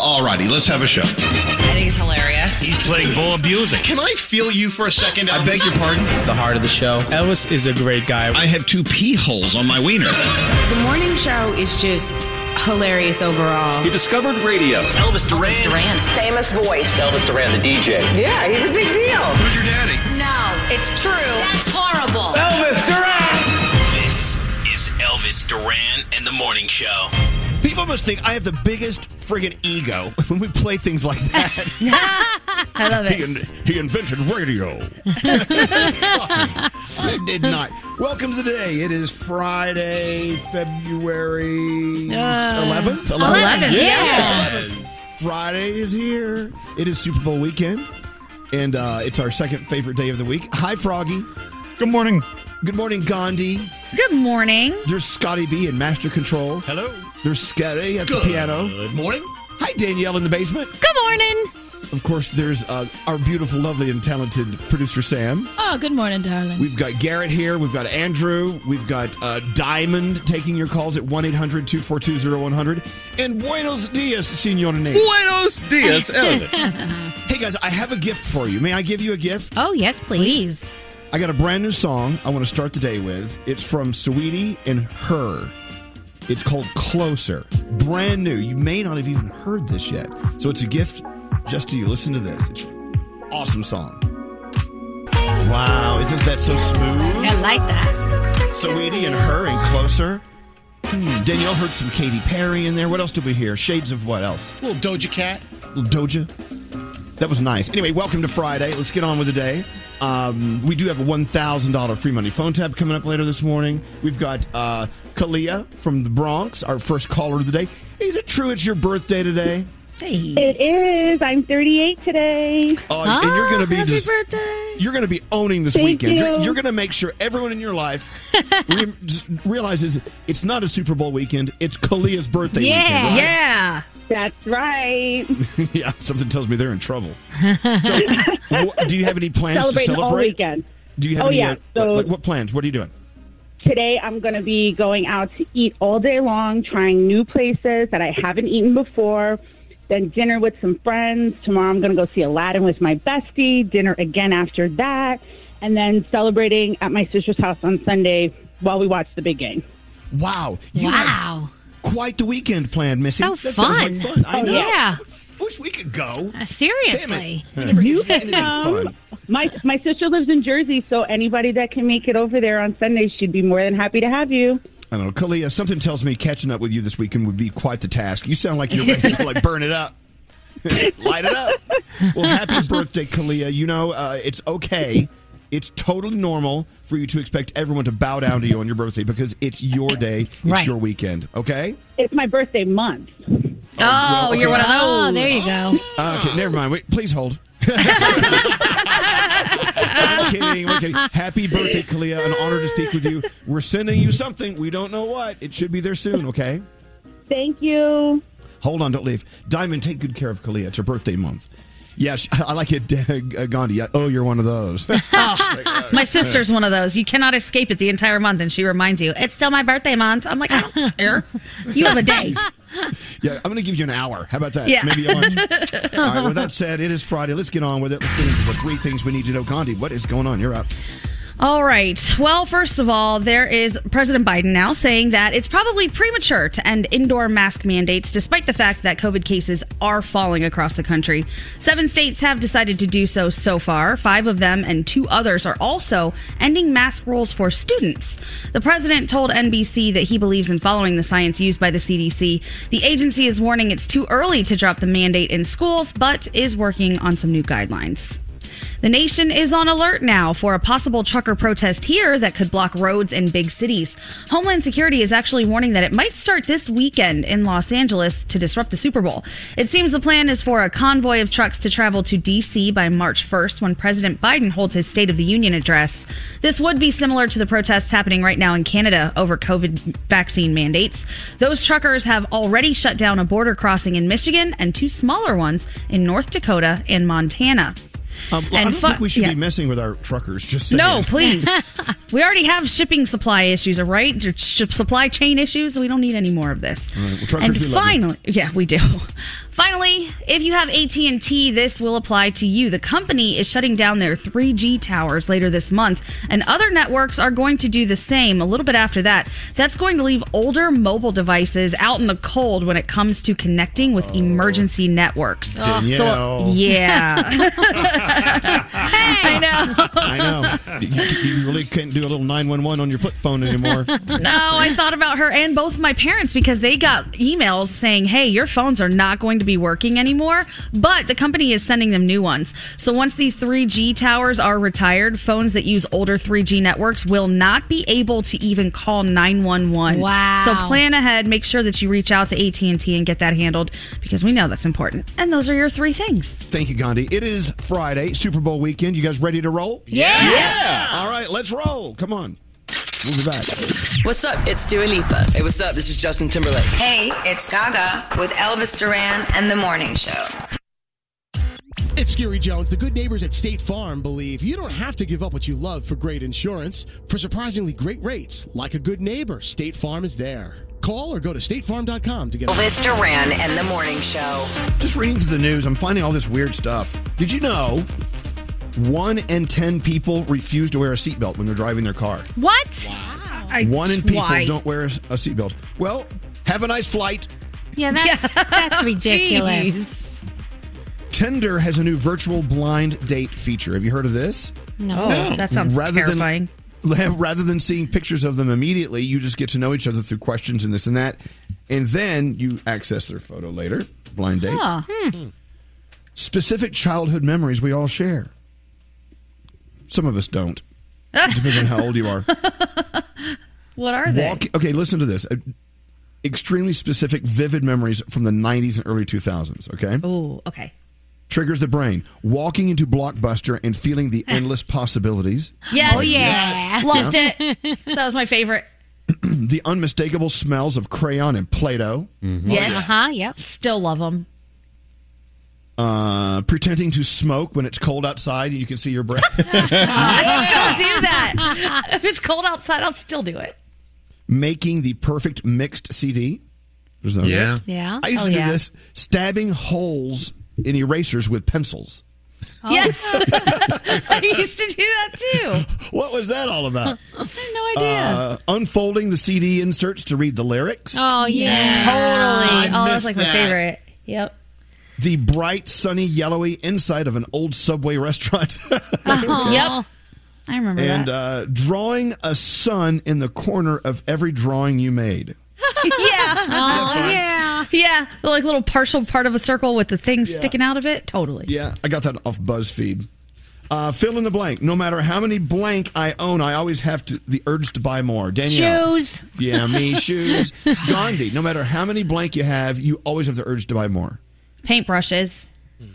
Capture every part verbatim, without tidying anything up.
Alrighty, let's have a show. I think he's hilarious. He's playing bull abusing. Can I feel you for a second? I beg your pardon? The heart of the show. Elvis is a great guy. I have two pee holes on my wiener. The morning show is just hilarious overall. He discovered radio. Elvis Duran. Elvis Duran. Famous voice. Elvis Duran, the D J. Yeah, he's a big deal. Who's your daddy? No, it's true. That's horrible. Elvis Duran. This is Elvis Duran and the Morning Show. People must think I have the biggest friggin' ego when we play things like that. I love it. He, in, he invented radio. I did not. Welcome to the day. It is Friday, February uh, eleventh? eleventh. eleventh. Yes. Yes. eleventh. Friday is here. It is Super Bowl weekend, and uh, it's our second favorite day of the week. Hi, Froggy. Good morning. Good morning, Gandhi. Good morning. There's Scotty B in Master Control. Hello. There's Scary at Good the piano. Good morning. Hi, Danielle in the basement. Good morning. Of course, there's uh, our beautiful, lovely, and talented producer, Sam. Oh, good morning, darling. We've got Garrett here. We've got Andrew. We've got uh, Diamond taking your calls at one eight hundred two four two zero one zero zero. And buenos dias, senor Nate. Buenos dias, Elvis. Hey, guys, I have a gift for you. May I give you a gift? Oh, yes, please. please. I got a brand new song I want to start the day with. It's from Saweetie and Her. It's called Closer. Brand new. You may not have even heard this yet. So it's a gift just to you. Listen to this. It's an awesome song. Wow, isn't that so smooth? I like that. Saweetie and Her and Closer. Hmm. Danielle heard some Katy Perry in there. What else did we hear? Shades of what else? A little Doja Cat. A little Doja. That was nice. Anyway, welcome to Friday. Let's get on with the day. Um, we do have a one thousand dollars free money phone tab coming up later this morning. We've got uh, Kalia from the Bronx, our first caller of the day. Is it true it's your birthday today? Hey. It is. I'm thirty-eight today. Oh, ah, and you're going to be happy just, birthday. You're going to be owning this Thank weekend. You. You're, you're going to make sure everyone in your life re- just realizes it's not a Super Bowl weekend. It's Kalia's birthday yeah, weekend. Right? Yeah, that's right. Yeah, something tells me they're in trouble. So, what, do you have any plans to celebrate all weekend? Do you have? Oh any, yeah. So, what, what plans? What are you doing? Today, I'm going to be going out to eat all day long, trying new places that I haven't eaten before. Then dinner with some friends. Tomorrow I'm going to go see Aladdin with my bestie. Dinner again after that. And then celebrating at my sister's house on Sunday while we watch the big game. Wow. You wow. Have quite the weekend planned, Missy. So that fun. Sounds like fun. I oh, know. Yeah. I wish we could go. Uh, seriously. You could come. My, my sister lives in Jersey, so anybody that can make it over there on Sunday, she'd be more than happy to have you. I don't know, Kalia, something tells me catching up with you this weekend would be quite the task. You sound like you're ready to like burn it up. Light it up. Well, happy birthday, Kalia. You know, uh, it's okay. It's totally normal for you to expect everyone to bow down to you on your birthday because it's your day. It's right. your weekend, okay? It's my birthday month. Oh, oh well, okay. You're one of those. Oh, there you go. Uh, okay, never mind. Wait, please hold. I'm kidding, I'm kidding. Happy birthday, Kalia. An honor to speak with you. We're sending you something. We don't know what. It should be there soon, okay? Thank you. Hold on, don't leave. Diamond, take good care of Kalia. It's her birthday month. Yeah, she, I like it, uh, Gandhi. Oh, you're one of those. Oh, my sister's one of those. You cannot escape it the entire month, and she reminds you, it's still my birthday month. I'm like, I don't care. You have a day. Yeah, I'm going to give you an hour. How about that? Yeah. Maybe a lunch. All right, with that said, it is Friday. Let's get on with it. Let's get into the three things we need to know. Gandhi, what is going on? You're up. All right. Well, first of all, there is President Biden now saying that it's probably premature to end indoor mask mandates, despite the fact that COVID cases are falling across the country. Seven states have decided to do so so far. Five of them and two others are also ending mask rules for students. The president told N B C that he believes in following the science used by the C D C. The agency is warning it's too early to drop the mandate in schools, but is working on some new guidelines. The nation is on alert now for a possible trucker protest here that could block roads in big cities. Homeland Security is actually warning that it might start this weekend in Los Angeles to disrupt the Super Bowl. It seems the plan is for a convoy of trucks to travel to D C by March first when President Biden holds his State of the Union address. This would be similar to the protests happening right now in Canada over COVID vaccine mandates. Those truckers have already shut down a border crossing in Michigan and two smaller ones in North Dakota and Montana. Um, well, and I don't fu- think we should yeah. be messing with our truckers. Just saying. No, please. We already have shipping supply issues, all right? Supply chain issues. We don't need any more of this. All right, we'll and finally, yeah, we do. Finally, if you have A T and T, this will apply to you. The company is shutting down their three G towers later this month, and other networks are going to do the same a little bit after that. That's going to leave older mobile devices out in the cold when it comes to connecting with oh. emergency networks. Danielle. So, yeah. Hey, I know. I know. You, you really couldn't do a little nine one one on your flip phone anymore. No, I thought about her and both my parents because they got emails saying, hey, your phones are not going to be working anymore, but the company is sending them new ones. So once these three G towers are retired, phones that use older three G networks will not be able to even call nine one one. Wow. So plan ahead. Make sure that you reach out to A T and T and get that handled because we know that's important. And those are your three things. Thank you, Gandhi. It is Friday, Super Bowl weekend. You guys ready to roll? Yeah. Yeah. All right, let's roll. Come on. We'll be back. What's up? It's Dua Lipa. Hey, what's up? This is Justin Timberlake. Hey, it's Gaga with Elvis Duran and The Morning Show. It's Scary Jones. The good neighbors at State Farm believe you don't have to give up what you love for great insurance. For surprisingly great rates, like a good neighbor, State Farm is there. Call or go to state farm dot com to get Elvis Duran and The Morning Show. Just reading through the news, I'm finding all this weird stuff. Did you know one in ten people refuse to wear a seatbelt when they're driving their car? What? Wow. I, one in people why? don't wear a seatbelt. Well, have a nice flight. Yeah, that's, yeah. that's ridiculous. Jeez. Tinder has a new virtual blind date feature. Have you heard of this? No. Oh, that sounds rather terrifying. Than, rather than seeing pictures of them immediately, you just get to know each other through questions and this and that. And then you access their photo later. Blind dates. Huh. Hmm. Specific childhood memories we all share. Some of us don't. It depends on how old you are. What are they? Walk, okay, listen to this. Uh, extremely specific, vivid memories from the nineties and early two thousands, okay? Oh, okay. Triggers the brain. Walking into Blockbuster and feeling the endless possibilities. Yes. Oh, yeah. Yes. Loved yeah. it. That was my favorite. The unmistakable smells of crayon and Play-Doh. Mm-hmm. Yes. Uh-huh, yep. Still love them. Uh, pretending to smoke when it's cold outside and you can see your breath. I still do that. If it's cold outside, I'll still do it. Making the perfect mixed C D. There's no yeah. Good. Yeah. I used oh, to do yeah. this. Stabbing holes in erasers with pencils. Oh. Yes. I used to do that too. What was that all about? I have no idea. Uh, unfolding the C D inserts to read the lyrics. Oh, yeah. Totally. Oh, that's like that. my favorite. Yep. The bright, sunny, yellowy inside of an old Subway restaurant. uh-huh. Yep. I remember and, that. And uh, drawing a sun in the corner of every drawing you made. yeah. Oh, yeah. Yeah. Like a little partial part of a circle with the things yeah. sticking out of it. Totally. Yeah. I got that off BuzzFeed. Uh, fill in the blank. No matter how many blank I own, I always have to, the urge to buy more. Danielle. Shoes. Yeah, me, shoes. Gandhi. No matter how many blank you have, you always have the urge to buy more. Paintbrushes.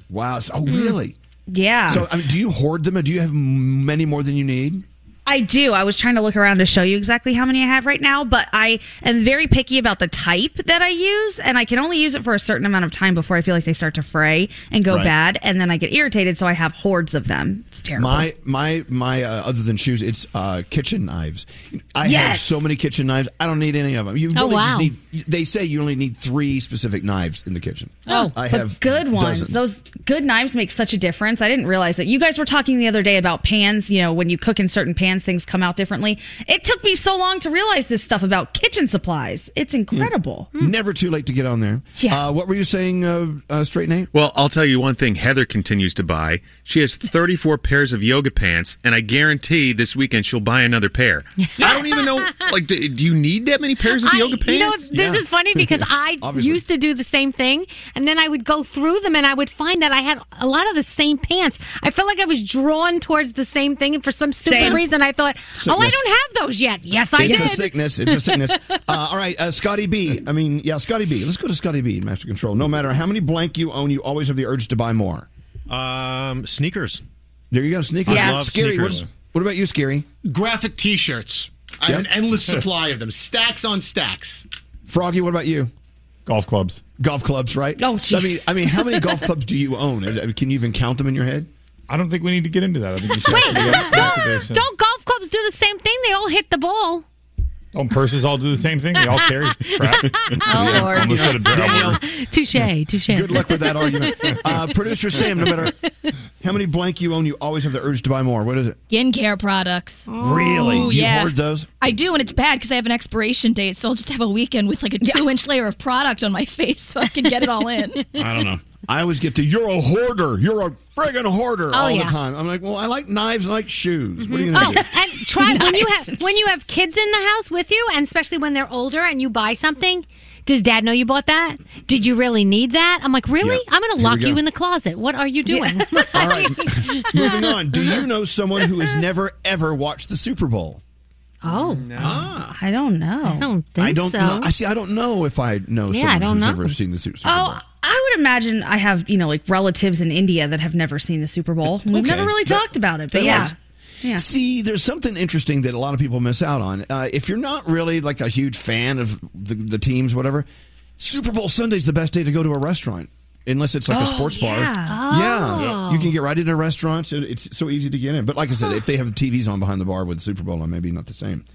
Wow. Oh, really? Yeah. So, I mean, do you hoard them, or do you have many more than you need? I do. I was trying to look around to show you exactly how many I have right now, but I am very picky about the type that I use, and I can only use it for a certain amount of time before I feel like they start to fray and go right. bad, and then I get irritated, so I have hordes of them. It's terrible. My, my, my. Uh, other than shoes, it's uh, kitchen knives. I yes. have so many kitchen knives. I don't need any of them. You really oh, wow. just need. They say you only need three specific knives in the kitchen. Oh, I have good ones. Dozens. Those good knives make such a difference. I didn't realize that. You guys were talking the other day about pans. You know, when you cook in certain pans, things come out differently. It took me so long to realize this stuff about kitchen supplies. It's incredible. Mm. Mm. Never too late to get on there. Yeah. Uh, what were you saying, uh, uh, Straight Nate? Well, I'll tell you one thing Heather continues to buy. She has thirty-four pairs of yoga pants, and I guarantee this weekend she'll buy another pair. I don't even know, like, do, do you need that many pairs of I, yoga pants? You know, this yeah. is funny because I used to do the same thing, and then I would go through them, and I would find that I had a lot of the same pants. I felt like I was drawn towards the same thing, and for some stupid same. reason, I thought, sickness. oh, I don't have those yet. Yes, I it's did. It's a sickness. It's a sickness. uh, all right, uh, Scotty B. I mean, yeah, Scotty B. Let's go to Scotty B, Master Control. No matter how many blank you own, you always have the urge to buy more. Um, Sneakers. There you go, sneakers. Yeah. I love Scary. Sneakers. What, what about you, Scary? Graphic T-shirts. I yep. have an endless supply of them. Stacks on stacks. Froggy, what about you? Golf clubs. Golf clubs, right? Oh, jeez. I mean, I mean, how many golf clubs do you own? Can you even count them in your head? I don't think we need to get into that. I think you should. Wait, no, don't golf clubs do the same thing. They all hit the ball. Oh, purses all do the same thing. They all carry crap. Oh, Lord. Yeah. Touche, touche. Good luck with that argument. Uh, Producer Sam, no matter how many blank you own, you always have the urge to buy more. What is it? Skincare products. Really? Ooh, you yeah. hoard those? I do, and it's bad because I have an expiration date, so I'll just have a weekend with like a two-inch layer of product on my face so I can get it all in. I don't know. I always get to, you're a hoarder. You're a friggin' hoarder oh, all yeah. the time. I'm like, well, I like knives. I like shoes. Mm-hmm. What are you going to oh, do? And try nice. when you have when you have kids in the house with you, and especially when they're older and you buy something, does Dad know you bought that? Did you really need that? I'm like, really? Yeah. I'm going to lock you in the closet. What are you doing? Yeah. All right. Moving on. Do you know someone who has never, ever watched the Super Bowl? Oh. No. Ah. I don't know. I don't think I don't so. Know. I see, I don't know if I know yeah, someone I don't who's know. never seen the Super Bowl. Oh, I would imagine I have, you know, like relatives in India that have never seen the Super Bowl. We've okay. never really that, talked about it, but yeah. Was, yeah. See, there's something interesting that a lot of people miss out on. Uh, if you're not really like a huge fan of the, the teams, whatever, Super Bowl Sunday's the best day to go to a restaurant. Unless it's like oh, a sports yeah. bar. Oh. Yeah. You can get right into a restaurant. So it's so easy to get in. But like I said, huh. if they have T Vs on behind the bar with the Super Bowl on, maybe not the same.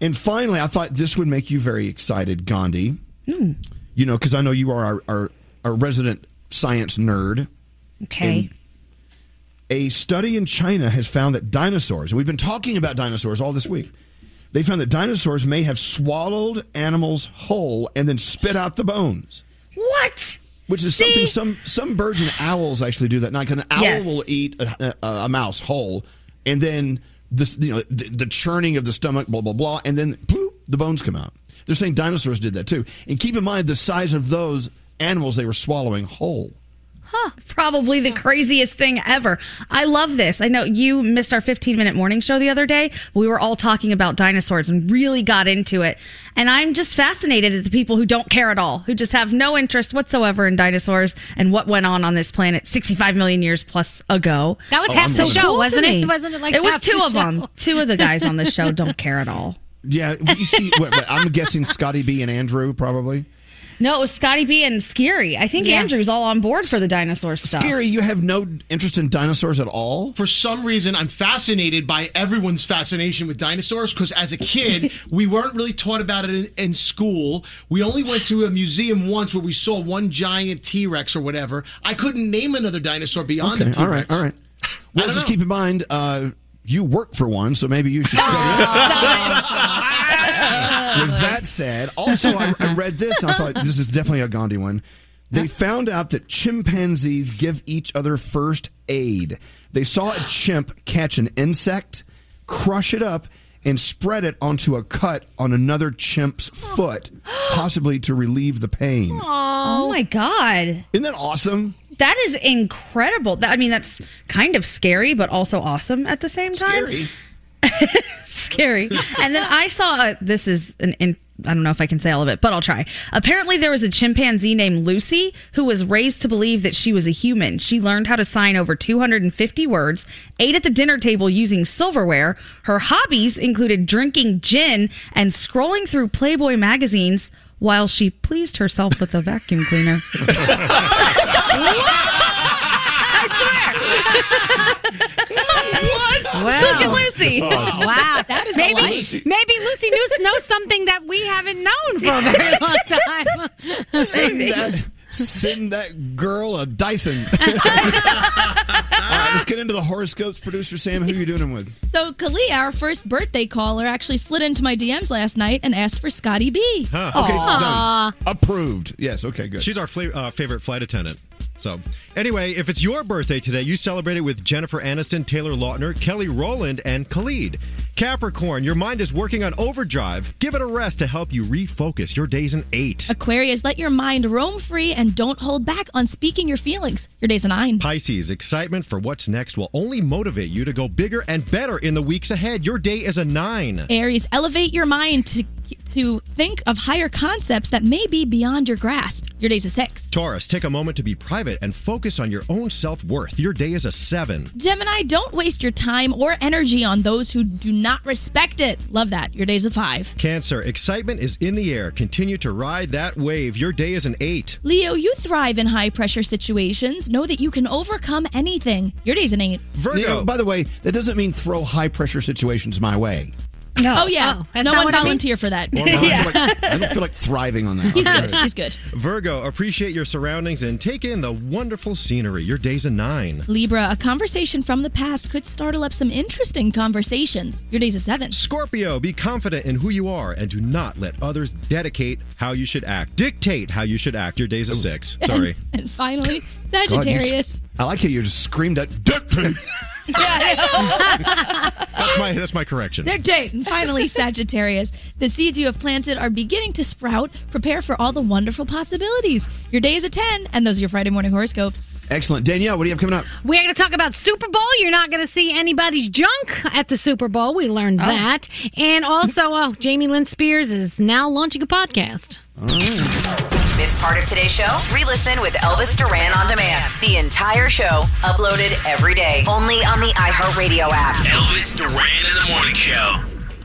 And finally, I thought this would make you very excited, Gandhi. Mm. You know, because I know you are our, our, our resident science nerd. Okay. And a study in China has found that dinosaurs, and we've been talking about dinosaurs all this week, they found that dinosaurs may have swallowed animals whole and then spit out the bones. What? Which is See? something some some birds and owls actually do that. Like an owl yes. will eat a, a, a mouse whole, and then this you know the, the churning of the stomach, blah blah blah, and then poof, the bones come out. They're saying dinosaurs did that too. And keep in mind the size of those animals they were swallowing whole. Huh. Probably the craziest thing ever. I love this. I know you missed our fifteen-minute morning show the other day. We were all talking about dinosaurs and really got into it. And I'm just fascinated at the people who don't care at all, who just have no interest whatsoever in dinosaurs and what went on on this planet sixty-five million years plus ago. That was oh, half the show, cool wasn't it? Wasn't it like It was half two the of show. them. Two of the guys on the show don't care at all. Yeah, you see, wait, wait, I'm guessing Scotty B and Andrew probably. No, it was Scotty B and Scary. I think yeah. Andrew's all on board for the dinosaur stuff. Scary, you have no interest in dinosaurs at all? For some reason, I'm fascinated by everyone's fascination with dinosaurs because as a kid, we weren't really taught about it in, in school. We only went to a museum once where we saw one giant T-Rex or whatever. I couldn't name another dinosaur beyond okay, the T-Rex. All right, all right. Well, just know. keep in mind, uh, you work for one, so maybe you should stop it. With that said, also I, I read this and I thought this is definitely a Gandhi one. They found out that chimpanzees give each other first aid. They saw a chimp catch an insect, crush it up, and spread it onto a cut on another chimp's foot, possibly to relieve the pain. Oh my God. Isn't that awesome? That is incredible. I mean, that's kind of scary, but also awesome at the same time. Scary. Scary. And then I saw, a, this is an, in, I don't know if I can say all of it, but I'll try. Apparently there was a chimpanzee named Lucy who was raised to believe that she was a human. She learned how to sign over two hundred fifty words, ate at the dinner table using silverware. Her hobbies included drinking gin and scrolling through Playboy magazines while she pleased herself with a vacuum cleaner. I swear. Wow. Look at Lucy. Oh, wow. That is maybe, maybe Lucy knows, knows something that we haven't known for a very long time. Send that, send that girl a Dyson. All right, let's get into the horoscopes. Producer Sam, who are you doing them with? So, Kalia, our first birthday caller, actually slid into my D Ms last night and asked for Scotty B. Huh. Okay, done. Approved. Yes, okay, good. She's our fla- uh, favorite flight attendant. So, anyway, if it's your birthday today, you celebrate it with Jennifer Aniston, Taylor Lautner, Kelly Rowland, and Khalid. Capricorn, your mind is working on overdrive. Give it a rest to help you refocus. Your day's an eight. Aquarius, let your mind roam free and don't hold back on speaking your feelings. Your day's a nine. Pisces, excitement for what's next will only motivate you to go bigger and better in the weeks ahead. Your day is a nine. Aries, elevate your mind to... to think of higher concepts that may be beyond your grasp. Your day's a six. Taurus, take a moment to be private and focus on your own self-worth. Your day is a seven. Gemini, don't waste your time or energy on those who do not respect it. Love that. Your day's a five. Cancer, excitement is in the air. Continue to ride that wave. Your day is an eight. Leo, you thrive in high-pressure situations. Know that you can overcome anything. Your day's an eight. Virgo. You know, by the way, that doesn't mean throw high-pressure situations my way. No. Oh, yeah. Oh, no one volunteer I mean. for that. Or, no, yeah. I, don't like, I don't feel like thriving on that. He's okay. good. He's good. Virgo, appreciate your surroundings and take in the wonderful scenery. Your day's a nine. Libra, a conversation from the past could startle up some interesting conversations. Your day's a seven. Scorpio, be confident in who you are and do not let others dedicate how you should act. Dictate how you should act. Your day's a six. Sorry. And, and finally, Sagittarius. God, you, I like how you just screamed at dictate. Yeah, I know. That's my, that's my correction. Dictate. And finally, Sagittarius. The seeds you have planted are beginning to sprout. Prepare for all the wonderful possibilities. Your day is a ten, and those are your Friday morning horoscopes. Excellent. Danielle, what do you have coming up? We're going to talk about Super Bowl. You're not going to see anybody's junk at the Super Bowl. We learned oh. that. And also, oh, Jamie Lynn Spears is now launching a podcast. All right. Miss part of today's show? Re-listen with Elvis Duran On Demand. The entire show, uploaded every day. Only on the iHeartRadio app. Elvis Duran and the Morning Show.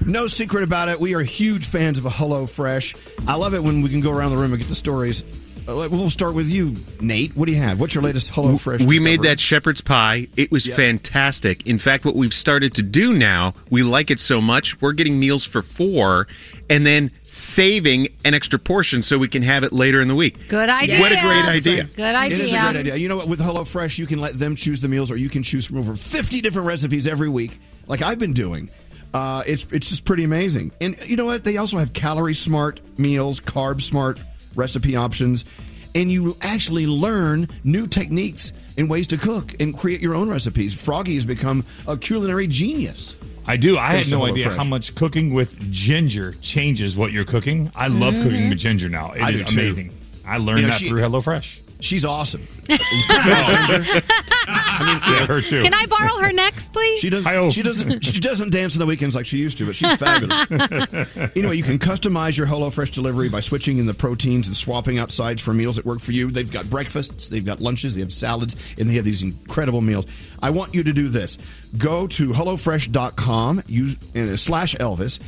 No secret about it, we are huge fans of HelloFresh. I love it when we can go around the room and get the stories. We'll start with you, Nate. What do you have? What's your latest HelloFresh discovery? We made that shepherd's pie. It was yep. fantastic. In fact, what we've started to do now, we like it so much, we're getting meals for four and then saving an extra portion so we can have it later in the week. Good idea. What a great idea. Good idea. It is a great idea. You know what? With HelloFresh, you can let them choose the meals or you can choose from over fifty different recipes every week, like I've been doing. Uh, it's, it's just pretty amazing. And you know what? They also have calorie-smart meals, carb-smart recipe options, and you actually learn new techniques and ways to cook and create your own recipes. Froggy has become a culinary genius. I do. I had no idea how much cooking with ginger changes what you're cooking. I love mm-hmm. cooking with ginger now. It I is amazing. Too. I learned you know, that she, through HelloFresh. She's awesome. I mean, yeah, her too. Can I borrow her next, please? She doesn't. She doesn't. She doesn't dance on the weekends like she used to, but she's fabulous. Anyway, you can customize your HelloFresh delivery by switching in the proteins and swapping out sides for meals that work for you. They've got breakfasts, they've got lunches, they have salads, and they have these incredible meals. I want you to do this. Go to HelloFresh dot com use uh, slash Elvis.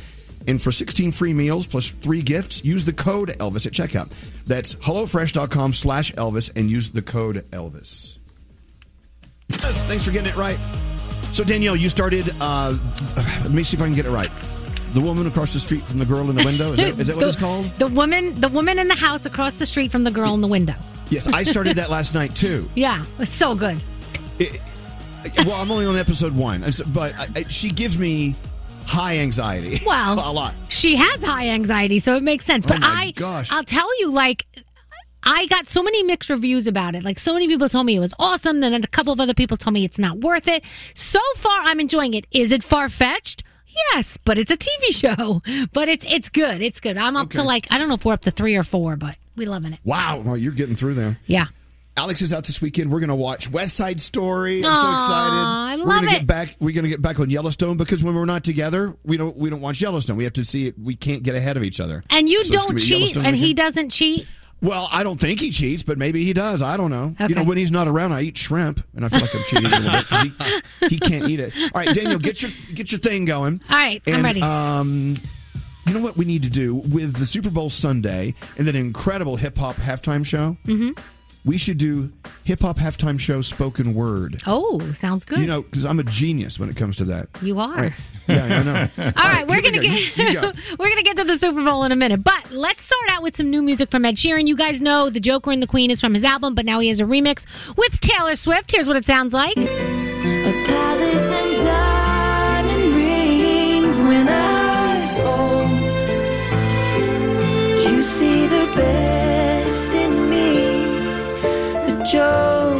And for sixteen free meals plus three gifts, use the code Elvis at checkout. That's HelloFresh dot com slash Elvis and use the code Elvis. Thanks for getting it right. So, Danielle, you started, uh, let me see if I can get it right. The woman across the street from the girl in the window? Is that, is that what the, it's called? The woman the woman in the house across the street from the girl in the window. Yes, I started that last night, too. Yeah, it's so good. It, well, I'm only on episode one, but I, I, she gives me... high anxiety. Well, a lot. She has high anxiety, so it makes sense. But oh my I, gosh. I'll tell you, like, I got so many mixed reviews about it. Like, so many people told me it was awesome. Then a couple of other people told me it's not worth it. So far, I'm enjoying it. Is it far-fetched? Yes, but it's a T V show. But it's it's good. It's good. I'm up okay. to, like, I don't know if we're up to three or four, but we're loving it. Wow. Well, you're getting through there. Yeah. Alex is out this weekend. We're going to watch West Side Story. I'm Aww, so excited. I love we're gonna it. Get back, we're going to get back on Yellowstone because when we're not together, we don't we don't watch Yellowstone. We have to see it. We can't get ahead of each other. And you so don't cheat, and he doesn't cheat? Well, I don't think he cheats, but maybe he does. I don't know. Okay. You know, when he's not around, I eat shrimp, and I feel like I'm cheating a little bit because he, he can't eat it. All right, Daniel, get your get your thing going. All right, and, I'm ready. Um, you know what we need to do with the Super Bowl Sunday and that incredible hip-hop halftime show? Mm-hmm. We should do hip-hop halftime show spoken word. Oh, sounds good. You know, because I'm a genius when it comes to that. You are. Right. Yeah, I know. All, All right, right, we're gonna go. get you, you go. We're gonna get to the Super Bowl in a minute, but let's start out with some new music from Ed Sheeran. You guys know the Joker and the Queen is from his album, but now he has a remix with Taylor Swift. Here's what it sounds like. A palace and diamond rings when I fall. You see the best in me. Joker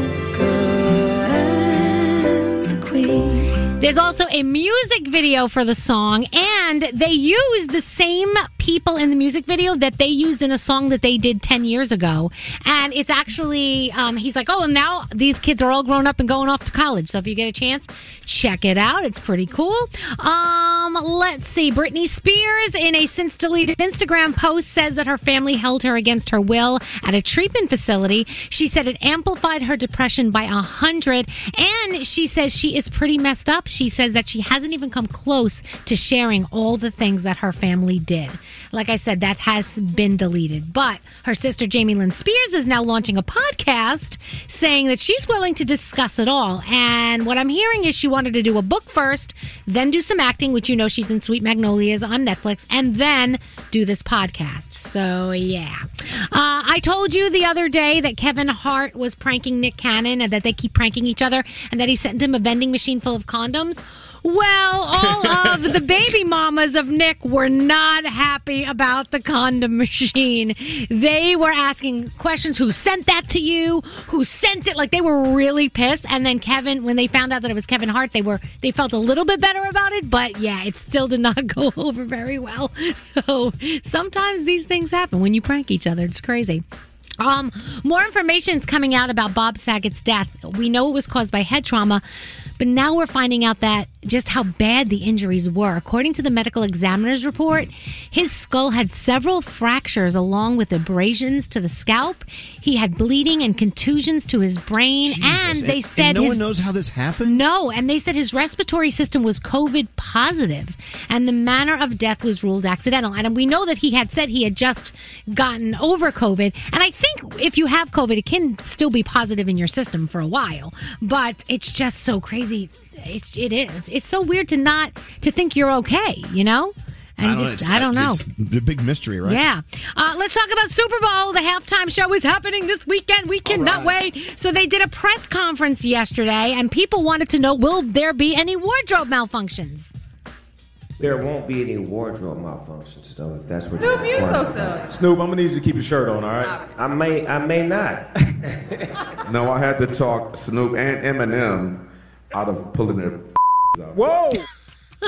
and the Queen. There's also a music video for the song, and they use the same people in the music video that they used in a song that they did ten years ago. And it's actually, um, he's like, oh, and now these kids are all grown up and going off to college. So if you get a chance, check it out. It's pretty cool. Um, let's see. Britney Spears, in a since-deleted Instagram post, says that her family held her against her will at a treatment facility. She said it amplified her depression by one hundred. And she says she is pretty messed up. She says that she hasn't even come close to sharing all the things that her family did. Like I said, that has been deleted. But her sister, Jamie Lynn Spears, is now launching a podcast saying that she's willing to discuss it all. And what I'm hearing is she wanted to do a book first, then do some acting, which you know she's in Sweet Magnolias on Netflix, and then do this podcast. So, yeah. Uh, I told you the other day that Kevin Hart was pranking Nick Cannon and that they keep pranking each other and that he sent him a vending machine full of condoms. Well, all of the baby mamas of Nick were not happy about the condom machine. They were asking questions, who sent that to you? Who sent it? Like, they were really pissed. And then Kevin, when they found out that it was Kevin Hart, they were they felt a little bit better about it. But, yeah, it still did not go over very well. So sometimes these things happen when you prank each other. It's crazy. Um, more information is coming out about Bob Saget's death. We know it was caused by head trauma, but now we're finding out that just how bad the injuries were. According to the medical examiner's report, his skull had several fractures along with abrasions to the scalp. He had bleeding and contusions to his brain. Jesus. And they and, said and no his, one knows how this happened? No, and they said his respiratory system was COVID positive, and the manner of death was ruled accidental. And we know that he had said he had just gotten over COVID, and I think I think if you have COVID, it can still be positive in your system for a while, but it's just so crazy. It's, it is. It's so weird to not, to think you're okay, you know? And I don't, just, I don't know. It's a big mystery, right? Yeah. Uh, let's talk about Super Bowl. The halftime show is happening this weekend. We cannot right. wait. So they did a press conference yesterday, and people wanted to know, will there be any wardrobe malfunctions? There won't be any wardrobe malfunctions, though, if that's what Snoop, you're Snoop, you so so. Snoop, I'm going to need you to keep your shirt on, all right? I may I may not. No, I had to talk Snoop and Eminem out of pulling their out. Whoa!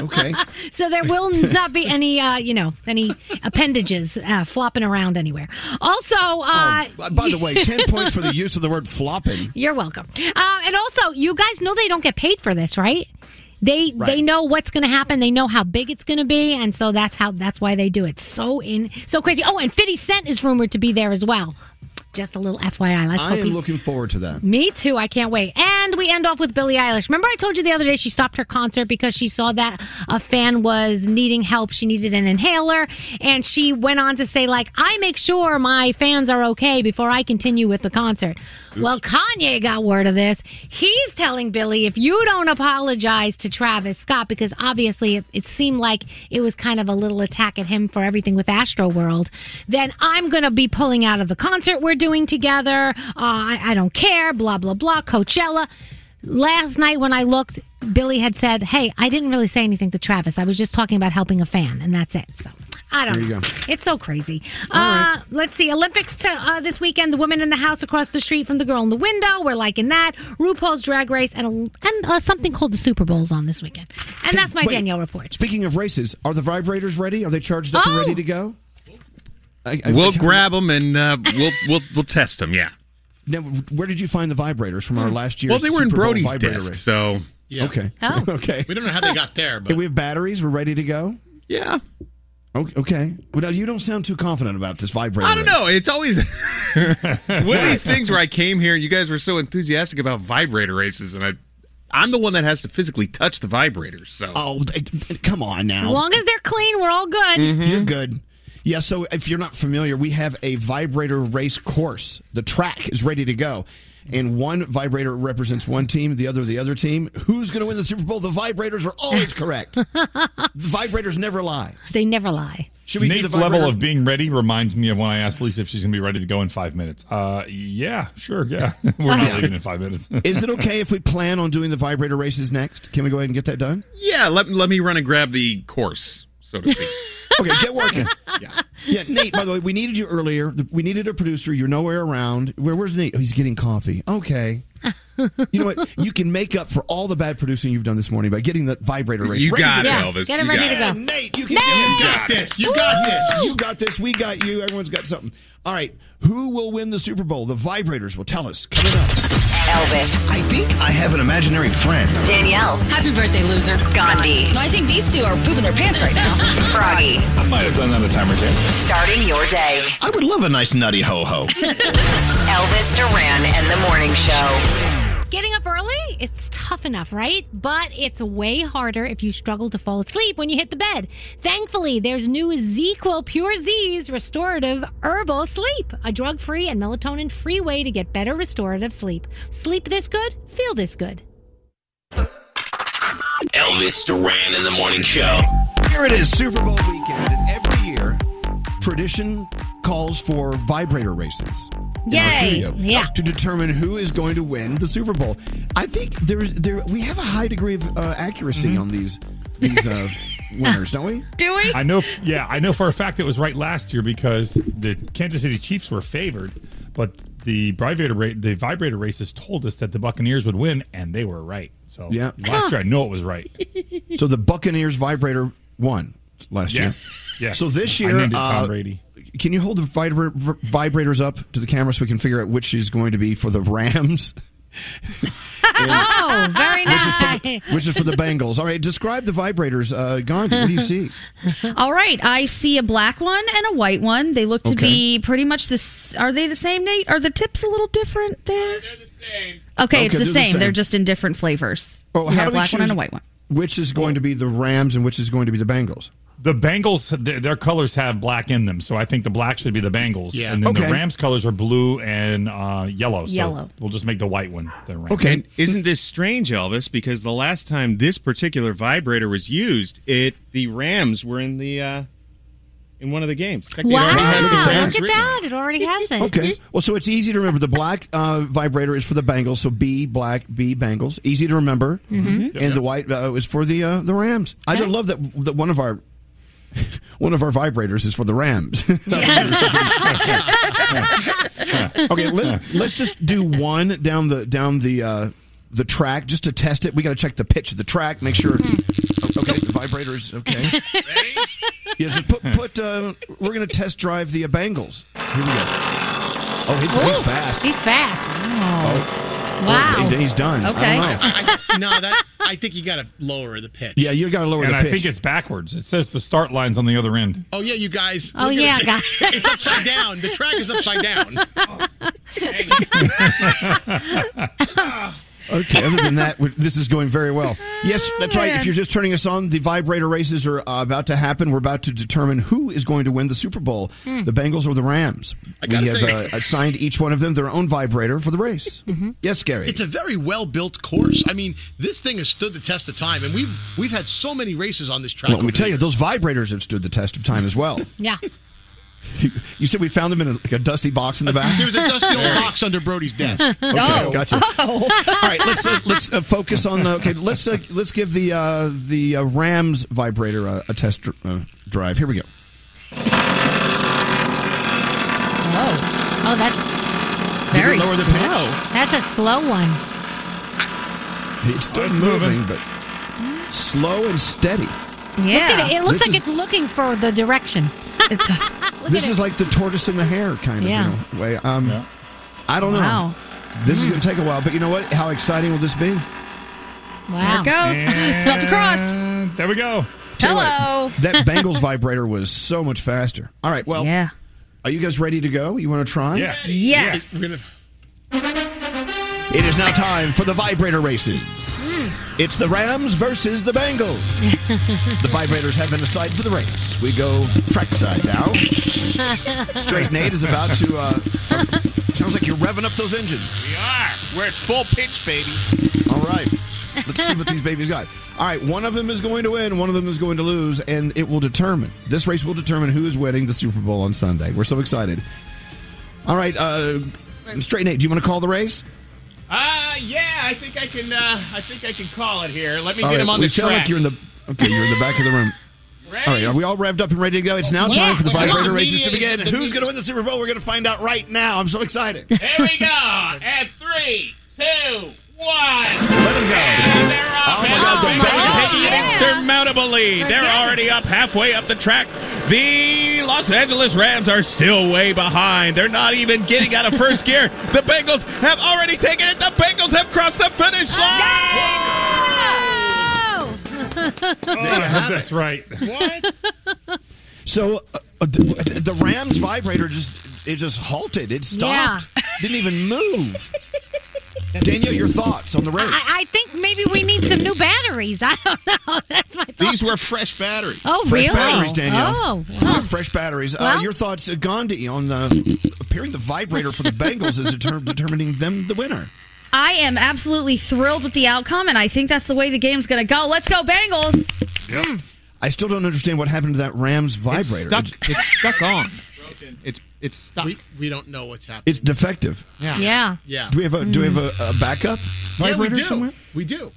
Okay. So there will not be any, uh, you know, any appendages uh, flopping around anywhere. Also, uh, oh, by the way, ten points for the use of the word flopping. You're welcome. Uh, and also, you guys know they don't get paid for this, right? They right. they know what's going to happen. They know how big it's going to be, and so that's how that's why they do it. So in so crazy. Oh, and fifty Cent is rumored to be there as well. Just a little F Y I. Let's I hope am you... looking forward to that. Me too. I can't wait. And we end off with Billie Eilish. Remember I told you the other day she stopped her concert because she saw that a fan was needing help. She needed an inhaler. And she went on to say, like, I make sure my fans are okay before I continue with the concert. Oops. Well, Kanye got word of this. He's telling Billie, if you don't apologize to Travis Scott, because obviously it, it seemed like it was kind of a little attack at him for everything with Astroworld, then I'm going to be pulling out of the concert we're doing. doing together, uh, I, I don't care, blah, blah, blah, Coachella. Last night when I looked, Billie had said, hey, I didn't really say anything to Travis. I was just talking about helping a fan, and that's it. So I don't there you know. Go. It's so crazy. All uh, right. Let's see. Olympics to, uh, this weekend. The woman in the house across the street from the girl in the window. We're liking that. RuPaul's Drag Race and a, and uh, something called the Super Bowl's on this weekend. And hey, that's my wait, Danielle report. Speaking of races, are the vibrators ready? Are they charged up oh. and ready to go? I, I, we'll I grab them and uh, we'll we'll we'll test them. Yeah. Now, where did you find the vibrators from our last year's? Well, they were Super in Brody's desk, race. So yeah. Okay. Oh. Okay. We don't know how they got there, but hey, we have batteries. We're ready to go. Yeah. Okay. Well, now you don't sound too confident about this vibrator. I don't race. know. It's always one of these things where I came here and you guys were so enthusiastic about vibrator races, and I. I'm the one that has to physically touch the vibrators. So oh, come on now. As long as they're clean, we're all good. Mm-hmm. You're good. Yeah, so if you're not familiar, we have a vibrator race course. The track is ready to go. And one vibrator represents one team, the other the other team. Who's going to win the Super Bowl? The vibrators are always correct. The vibrators never lie. They never lie. Should we Nate's do the level of being ready reminds me of when I asked Lisa if she's going to be ready to go in five minutes. Uh, yeah, sure, yeah. We're not leaving in five minutes. Is it okay if we plan on doing the vibrator races next? Can we go ahead and get that done? Yeah, let, let me run and grab the course, so to speak. Okay, get working. Yeah. Yeah, Nate, by the way, we needed you earlier. We needed a producer. You're nowhere around. Where, where's Nate? Oh, he's getting coffee. Okay. You know what? You can make up for all the bad producing you've done this morning by getting the vibrator ready. You ready got to it, go. Elvis. Get it ready got to go. And Nate, you, can, Nate! you got this. You got Woo! this. You got this. We got you. Everyone's got something. All right. Who will win the Super Bowl? The vibrators will tell us. Coming up. Elvis. I think I have an imaginary friend. Danielle. Happy birthday, loser. Gandhi. No, I think these two are pooping their pants right now. Froggy. I might have done that a time or two. Starting your day. I would love a nice nutty ho-ho. Elvis Duran and the Morning Show. Getting up early, it's tough enough, right? But it's way harder if you struggle to fall asleep when you hit the bed. Thankfully, there's new ZQuil Pure Z's Restorative Herbal Sleep, a drug-free and melatonin-free way to get better restorative sleep. Sleep this good, feel this good. Elvis Duran in the Morning Show. Here it is, Super Bowl weekend, and every year, tradition calls for vibrator races. In our studio, yeah. to determine who is going to win the Super Bowl. I think there, there we have a high degree of uh, accuracy mm-hmm. on these these uh, winners, don't we? Do we? I know. Yeah, I know for a fact it was right last year because the Kansas City Chiefs were favored, but the vibrator the vibrator races told us that the Buccaneers would win, and they were right. So yeah. last year I know it was right. So the Buccaneers vibrator won last yes. year. Yes. So this year, I named it Tom Brady. Can you hold the vibra- vibrators up to the camera so we can figure out which is going to be for the Rams? oh, very nice. Which is, for, which is for the Bengals. All right, describe the vibrators. Uh, Gandhi, what do you see? All right, I see a black one and a white one. They look to okay. be pretty much the... Are they the same, Nate? Are the tips a little different there? Uh, they're the same. Okay, okay it's the same. the same. They're just in different flavors. Oh, how do a black one and a white one. Which is going to be the Rams and which is going to be the Bengals? The Bengals, their colors have black in them, so I think the black should be the Bengals. Yeah. And then okay. the Rams' colors are blue and uh, yellow. So yellow. We'll just make the white one the Rams. Okay. And isn't this strange, Elvis? Because the last time this particular vibrator was used, it the Rams were in the uh, in one of the games. Wow! It already has the Rams Look at that! It already has it. Okay. Well, so it's easy to remember. The black uh, vibrator is for the Bengals, so B black B Bengals. Easy to remember. Mm-hmm. Yep, and yep. the white uh, is for the uh, the Rams. Okay. I just love that that one of our. One of our vibrators is for the Rams. okay, let, let's just do one down the down the uh, the track just to test it. We got to check the pitch of the track, make sure. Okay, the vibrators. Okay. Ready? Yeah, just put put. Uh, we're gonna test drive the uh, Bengals. Here we go. Oh, he's, he's fast. He's fast. Oh. Oh. Wow. He's done. Okay. I don't know. I, I, no, that, I think you got to lower the pitch. Yeah, you got to lower and the I pitch. And I think it's backwards. It says the start line's on the other end. Oh, yeah, you guys. Oh, yeah, it. guys. It's upside down. The track is upside down. Oh. Okay, other than that, this is going very well. Yes, that's right. If you're just turning us on, the vibrator races are uh, about to happen. We're about to determine who is going to win the Super Bowl, mm. the Bengals or the Rams. I gotta we have say, uh, assigned each one of them their own vibrator for the race. Mm-hmm. Yes, Gary? It's a very well-built course. I mean, this thing has stood the test of time, and we've we've had so many races on this track. Well, let me tell you, those vibrators have stood the test of time as well. Yeah. You said we found them in a, like a dusty box in the back? There was a dusty old box under Brody's desk. Okay, oh. gotcha. Oh. All right, let's uh, let's uh, focus on. Uh, okay, let's uh, let's give the uh, the uh, Rams vibrator a, a test dr- uh, drive. Here we go. Oh, oh, that's very lower the pitch. Slow. That's a slow one. It's still oh, it's moving, moving, but slow and steady. Yeah, Look at it. it looks this like is... it's looking for the direction. This is it. like the tortoise and the hare kind of yeah. you know, way. Um, yeah. I don't wow. know. This mm. is going to take a while, but you know what? How exciting will this be? Wow. There it goes. And it's about to cross. There we go. Hello. What, that Bengals vibrator was so much faster. All right, well, yeah. are you guys ready to go? You want to try? Yeah. Yes. yes. It is now time for the vibrator races. Mm. It's the Rams versus the Bengals. The vibrators have been assigned for the race. We go trackside now. Straight Nate is about to... Uh, sounds like you're revving up those engines. We are. We're at full pitch, baby. All right. Let's see what these babies got. All right. One of them is going to win. One of them is going to lose. And it will determine. This race will determine who is winning the Super Bowl on Sunday. We're so excited. All right. Uh, Straight Nate, do you want to call the race? Uh, yeah, I think I can. Uh, I think I can call it here. Let me all get right, him on the track. Like you're in the okay. You're in the back of the room. Ready? All right, are we all revved up and ready to go? It's now yeah, time for the vibrator on, races to begin. And who's going to win the Super Bowl? We're going to find out right now. I'm so excited. Here we go. At three, two, One. Let them go. And they're up. Oh my God, the mountain insurmountable lead. They're already up halfway up the track. The Los Angeles Rams are still way behind. They're not even getting out of first gear. The Bengals have already taken it. The Bengals have crossed the finish line. Oh, yeah. Yeah, that's right. What? So uh, the Rams vibrator just it just halted. It stopped. Yeah. Didn't even move. Danielle, your thoughts on the race? I, I think maybe we need some new batteries. I don't know. That's my thought. These were fresh batteries. Oh, fresh really? Fresh batteries, Danielle. Oh, wow. Fresh batteries. Well, uh, your thoughts, Gandhi, on the appearing the vibrator for the Bengals is deter- determining them the winner. I am absolutely thrilled with the outcome, and I think that's the way the game's going to go. Let's go, Bengals. Yep. Mm. I still don't understand what happened to that Rams vibrator. It's stuck, it's stuck on. It's it's stuck. We, we don't know what's happening. It's defective. Yeah. Yeah. Yeah. Do we have a do we have a, a backup vibrator yeah, we do. somewhere? We do.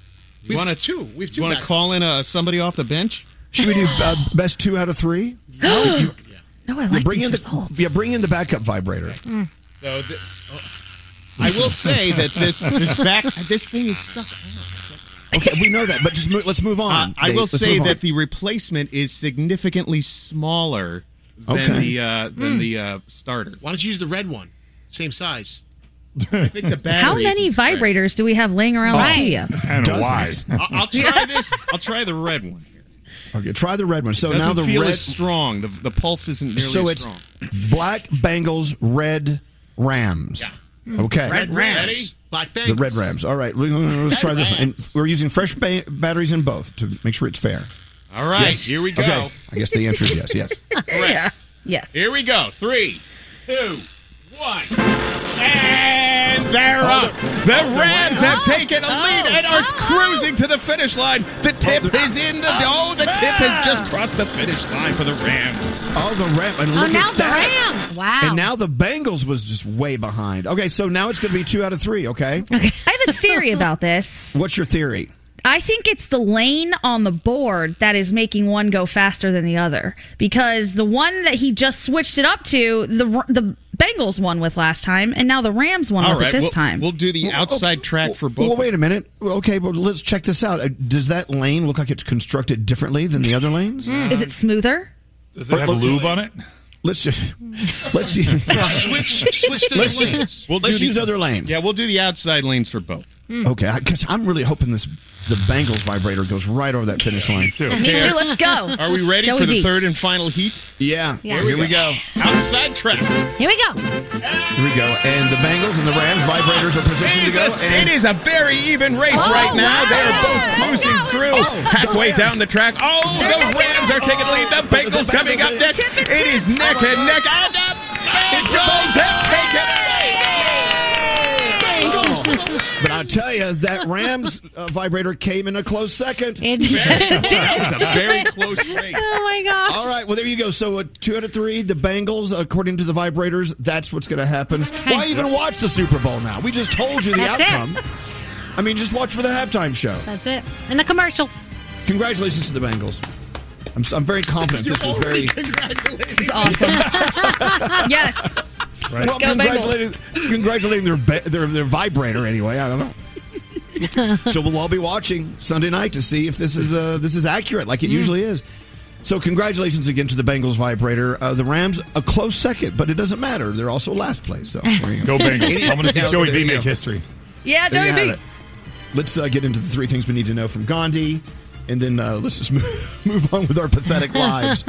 We want two. We have two. You want to call in uh, somebody off the bench? Should we do uh, best two out of three? Yeah. you, yeah. No, I like bring these in the, yeah, bring in the backup vibrator. Okay. Mm. So the, oh, I will say that this this back this thing is stuck on. Okay, we know that, but just mo- let's move on. Uh, I Dave. will let's say that the replacement is significantly smaller than okay. the uh, than mm. the uh, starter. Why don't you use the red one? Same size. I think the battery. How many vibrators correct. do we have laying around the oh, studio? And why? I'll, I'll try this. I'll try the red one here. Okay, try the red one. So it now the feel red is strong. The the pulse isn't nearly so as strong. So it's black Bengals, red Rams. Yeah. Okay. Red Rams. Ready? Black Bengals. The Red Rams. All right, let's red try this Rams. one. And we're using fresh ba- batteries in both to make sure it's fair. All right, yes. here we go. Okay. I guess the answer is yes, yes. Correct. Yeah. Yes. Here we go. Three, two, one. And they're oh, up. The oh, Rams oh, have taken a oh, lead and are oh, cruising to the finish line. The tip oh, is in the... Oh, the tip has just crossed the finish line for the Rams. Oh, the Rams. And look oh, now at the that. Rams. Wow. And now the Bengals was just way behind. Okay, so now it's going to be two out of three, okay? okay? I have a theory about this. What's your theory? I think it's the lane on the board that is making one go faster than the other. Because the one that he just switched it up to, the the... Bengals won with last time, and now the Rams won All with right, it this we'll, time. We'll do the outside oh, track for both. Well, wait a minute. Okay, well, let's check this out. Does that lane look like it's constructed differently than the other lanes? Mm. Is it smoother? Does it or have lube on it? Let's just, let's see. switch, switch to let's the lanes. We'll let's use the, other lanes. Yeah, we'll do the outside lanes for both. Mm. Okay, I guess I'm really hoping this the Bengals vibrator goes right over that finish line. Me too. Me too. Let's go. Are we ready Joey for the B. third and final heat? Yeah. yeah. Here, Here we, we go. go. Outside track. Here we go. Here we go. And the Bengals and the Rams vibrators are positioned to go. A, it is a very even race oh, right now. Wow. They are both cruising no, through oh, halfway down the track. Oh, They're the Rams are taking the lead. The Bengals the coming up next. It, it is neck oh, and neck. And up. It's the Bengals have taken it. But I'll tell you, that Rams uh, vibrator came in a close second. It did. It was a very close race. Oh, my gosh. All right. Well, there you go. So, uh, two out of three, the Bengals, according to the vibrators, that's what's going to happen. Okay. Why even watch the Super Bowl now? We just told you the that's outcome. It. I mean, just watch for the halftime show. That's it. And the commercials. Congratulations to the Bengals. I'm, I'm very confident. This was very... Congratulations. This is awesome. Yes. Right. Well, congratulating, congratulating their, ba- their their vibrator anyway. I don't know. So we'll all be watching Sunday night to see if this is uh, this is accurate, like it mm. usually is. So congratulations again to the Bengals vibrator. Uh, the Rams a close second, but it doesn't matter. They're also last place. So there you go. Go Bengals! I'm going to see Joey B make history. Yeah, there Joey B. Let's uh, get into the three things we need to know from Gandhi. And then uh, let's just move, move on with our pathetic lives.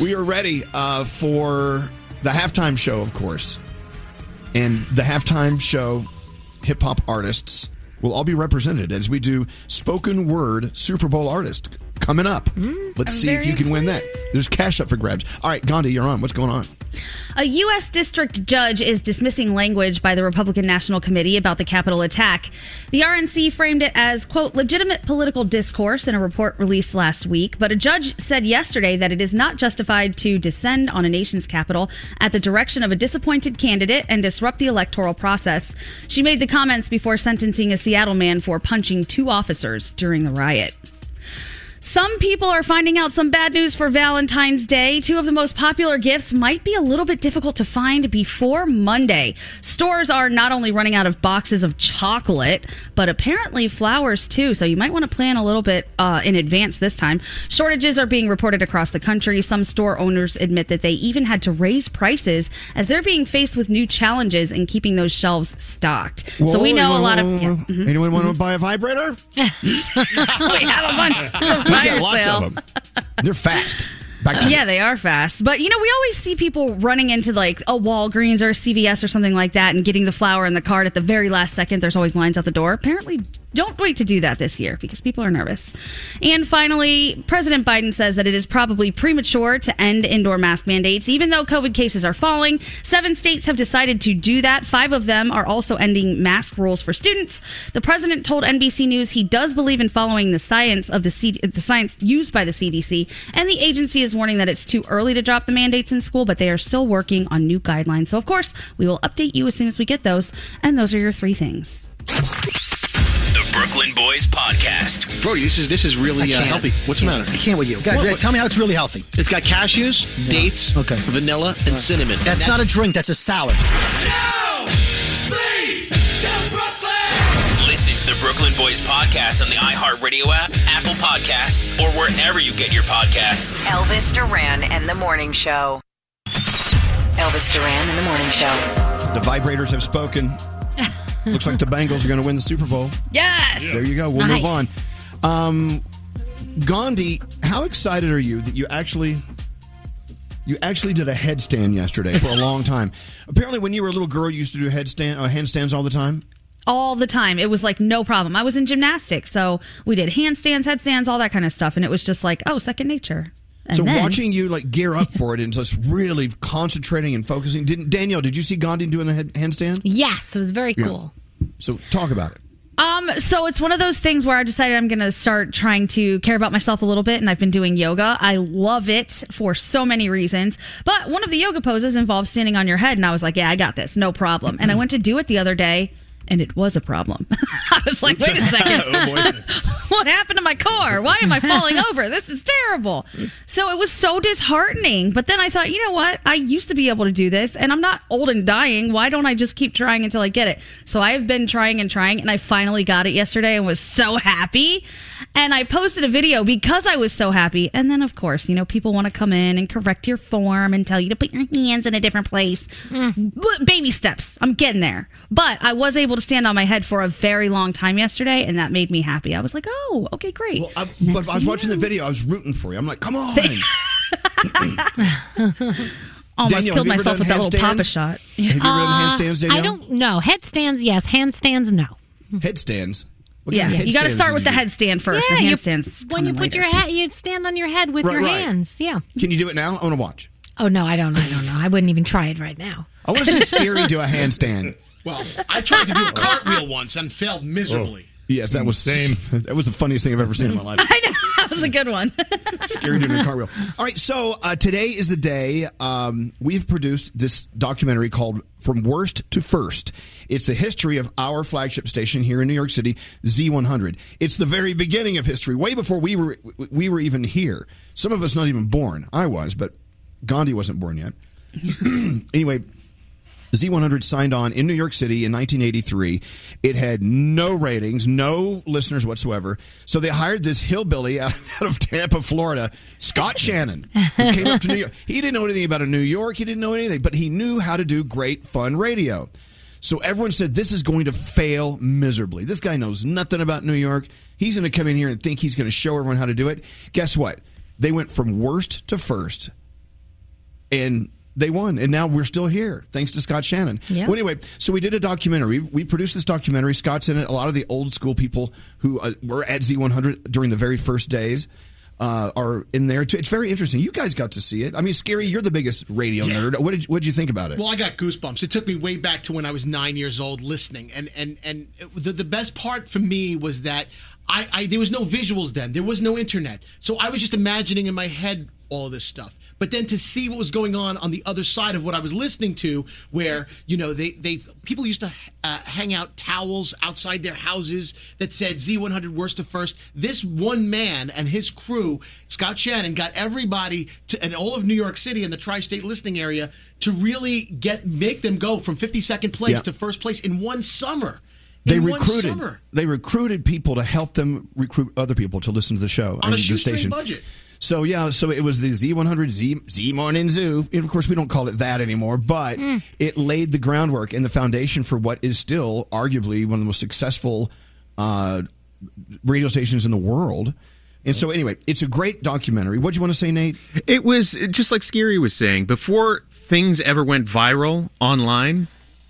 We are ready uh, for the halftime show, of course. And the halftime show, hip-hop artists will all be represented as we do spoken word Super Bowl artist coming up. Mm, let's I'm see if you can excited. win that. There's cash up for grabs. All right, Gandhi, you're on. What's going on? A U S district judge is dismissing language by the Republican National Committee about the Capitol attack. The R N C framed it as, quote, legitimate political discourse in a report released last week, but a judge said yesterday that it is not justified to descend on a nation's Capitol at the direction of a disappointed candidate and disrupt the electoral process. She made the comments before sentencing a Seattle man for punching two officers during the riot. Some people are finding out some bad news for Valentine's Day. Two of the most popular gifts might be a little bit difficult to find before Monday. Stores are not only running out of boxes of chocolate, but apparently flowers too. So you might want to plan a little bit uh, in advance this time. Shortages are being reported across the country. Some store owners admit that they even had to raise prices as they're being faced with new challenges in keeping those shelves stocked. Whoa, so we know whoa, a lot of... Yeah. Mm-hmm. Anyone want to buy a vibrator? We have a bunch of We got lots sale. Of them. They're fast. Back to yeah, me. They are fast. But, you know, we always see people running into, like, a Walgreens or a C V S or something like that and getting the flower in the cart at the very last second. There's always lines out the door. Apparently, don't wait to do that this year because people are nervous. And finally, President Biden says that it is probably premature to end indoor mask mandates, even though COVID cases are falling. Seven states have decided to do that. Five of them are also ending mask rules for students. The president told N B C News he does believe in following the science of the, C- the science used by the C D C, and the agency is warning that it's too early to drop the mandates in school, but they are still working on new guidelines. So, of course, we will update you as soon as we get those. And those are your three things. Brooklyn Boys Podcast. Brody, this is this is really uh, healthy. What's the matter? I can't with you. God, what, what? Tell me how it's really healthy. It's got cashews, yeah. dates, okay. vanilla, and right. cinnamon. That's, that's not a drink. That's a salad. No! Sleep! Tell Brooklyn! Listen to the Brooklyn Boys Podcast on the iHeartRadio app, Apple Podcasts, or wherever you get your podcasts. Elvis Duran and the Morning Show. Elvis Duran and the Morning Show. The vibrators have spoken. Looks like the Bengals are going to win the Super Bowl. Yes! There you go. We'll nice. move on. Um, Gandhi, how excited are you that you actually you actually did a headstand yesterday for a long time? Apparently, when you were a little girl, you used to do headstand uh, handstands all the time? All the time. It was like no problem. I was in gymnastics, so we did handstands, headstands, all that kind of stuff. And it was just like, oh, second nature. And so then, watching you like gear up for it and just really concentrating and focusing. Didn't Danielle, did you see Gandhi doing the head, handstand? Yes, it was very cool. Yeah. So talk about it. Um, so it's one of those things where I decided I'm going to start trying to care about myself a little bit, and I've been doing yoga. I love it for so many reasons, but one of the yoga poses involves standing on your head, and I was like, yeah, I got this, no problem. And I went to do it the other day, and it was a problem. I was like, wait a second. What happened to my car? Why am I falling over? This is terrible. So it was so disheartening. But then I thought, you know what? I used to be able to do this, and I'm not old and dying. Why don't I just keep trying until I get it? So I have been trying and trying, and I finally got it yesterday and was so happy. And I posted a video because I was so happy. And then, of course, you know, people want to come in and correct your form and tell you to put your hands in a different place. Mm. Baby steps. I'm getting there. But I was able to stand on my head for a very long time yesterday, and that made me happy. I was like, oh, okay, great. Well, I, but I was watching the video. I was rooting for you. I'm like, come on. Almost Danielle, killed myself with that little papa shot. Have you uh, done handstands, Danielle? I don't know. Headstands, yes. Handstands, no. Headstands? Yeah, you got to start with the headstand first. Yeah, the handstands. When you put your head, you stand on your head with your hands. Yeah. Can you do it now? I want to watch. Oh no, I don't. I don't know. I wouldn't even try it right now. I want to see Scary do a handstand. Well, I tried to do a cartwheel once and failed miserably. Oh. Yes, that was same. That was the funniest thing I've ever seen in my life. I know. That was a good one. Scary doing a cartwheel. All right, so uh, today is the day um, we've produced this documentary called From Worst to First. It's the history of our flagship station here in New York City, Z one hundred. It's the very beginning of history, way before we were we were even here. Some of us not even born. I was, but Gandhi wasn't born yet. Anyway, Z one hundred signed on in New York City in nineteen eighty-three. It had no ratings, no listeners whatsoever. So they hired this hillbilly out of Tampa, Florida, Scott Shannon, who came up to New York. He didn't know anything about New York. He didn't know anything, but he knew how to do great, fun radio. So everyone said, this is going to fail miserably. This guy knows nothing about New York. He's going to come in here and think he's going to show everyone how to do it. Guess what? They went from worst to first. And they won, and now we're still here, thanks to Scott Shannon. Yep. Well, anyway, so we did a documentary. We produced this documentary. Scott's in it. A lot of the old school people who uh, were at Z one hundred during the very first days uh, are in there, too. It's very interesting. You guys got to see it. I mean, Scary, you're the biggest radio yeah. nerd. What did you, what did you think about it? Well, I got goosebumps. It took me way back to when I was nine years old listening, and, and, and the, the best part for me was that I, I there was no visuals then. There was no internet. So I was just imagining in my head all this stuff. But then to see what was going on on the other side of what I was listening to, where, you know, they, they people used to uh, hang out towels outside their houses that said Z one hundred worst to first. This one man and his crew, Scott Shannon, got everybody to, and all of New York City and the tri-state listening area to really get make them go from fifty-second place yeah. to first place in one summer. They recruited, they recruited people to help them recruit other people to listen to the show. On a shoestring budget. So, yeah, so it was the Z one hundred, Z, Z Morning Zoo. And of course, we don't call it that anymore, but mm. it laid the groundwork and the foundation for what is still arguably one of the most successful uh, radio stations in the world. And so, anyway, it's a great documentary. What do you want to say, Nate? It was, just like Scary was saying, before things ever went viral online,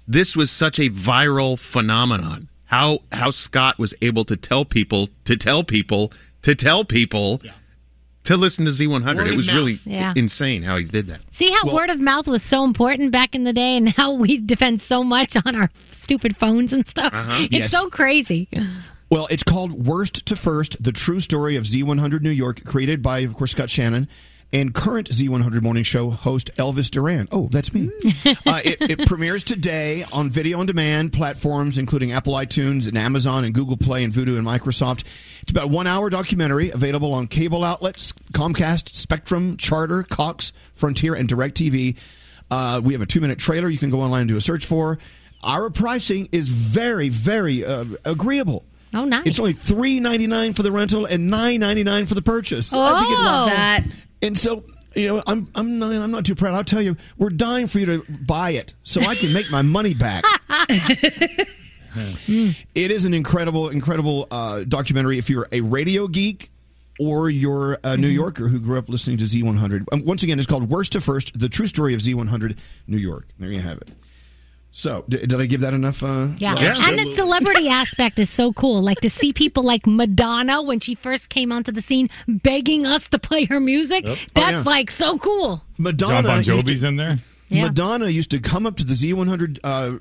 this was such a viral phenomenon. How how Scott was able to tell people, to tell people, to tell people yeah. to listen to Z one hundred. It was mouth. really yeah. insane how he did that. See how well, word of mouth was so important back in the day, and how we depend so much on our stupid phones and stuff. Uh-huh. It's yes. so crazy. Well, it's called Worst to First, the true story of Z one hundred New York, created by, of course, Scott Shannon. And current Z one hundred Morning Show host Elvis Duran. Oh, that's me. uh, it, it premieres today on video on demand platforms, including Apple iTunes and Amazon and Google Play and Vudu and Microsoft. It's about a one-hour documentary available on cable outlets, Comcast, Spectrum, Charter, Cox, Frontier, and DirecTV. Uh, we have a two-minute trailer you can go online and do a search for. Our pricing is very, very uh, agreeable. Oh, nice. It's only three ninety-nine for the rental and nine ninety-nine for the purchase. Oh, I think it's love that. And so, you know, I'm I'm not, I'm not too proud. I'll tell you, we're dying for you to buy it so I can make my money back. It is an incredible, incredible uh, documentary if you're a radio geek or you're a New Yorker who grew up listening to Z one hundred. Um, once again, it's called Worst to First, the true story of Z one hundred New York. There you have it. So, did, did I give that enough? Uh, yeah. yeah. And the celebrity aspect is so cool. Like, to see people like Madonna, when she first came onto the scene, begging us to play her music, yep. that's, oh, yeah. like, so cool. Madonna John Bon Jovi's to, in there? Yeah. Madonna used to come up to the Z one hundred uh,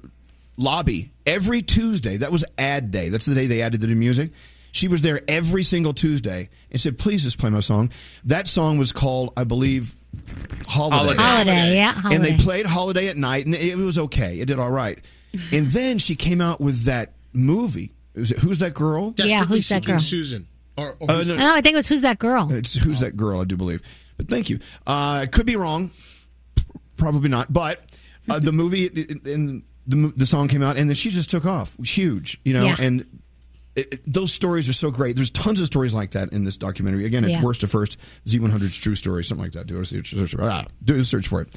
lobby every Tuesday. That was ad day. That's the day they added the new music. She was there every single Tuesday and said, please just play my song. That song was called, I believe... Holiday. Holiday, Holiday, yeah. Holiday. And they played Holiday at night, and it was okay. It did all right. And then she came out with that movie. Was it Who's That Girl? Yeah, Who's That Girl? Susan. Or, or uh, no, no, I think it was Who's That Girl. It's Who's oh. That Girl, I do believe. But thank you. I uh, could be wrong. Probably not. But uh, the movie and the, the song came out, and then she just took off. Huge, you know, yeah. and... It, it, those stories are so great. There's tons of stories like that in this documentary. Again, it's yeah. Worst to First, Z one hundred's true story, something like that. Do a search, search, ah, do a search for it.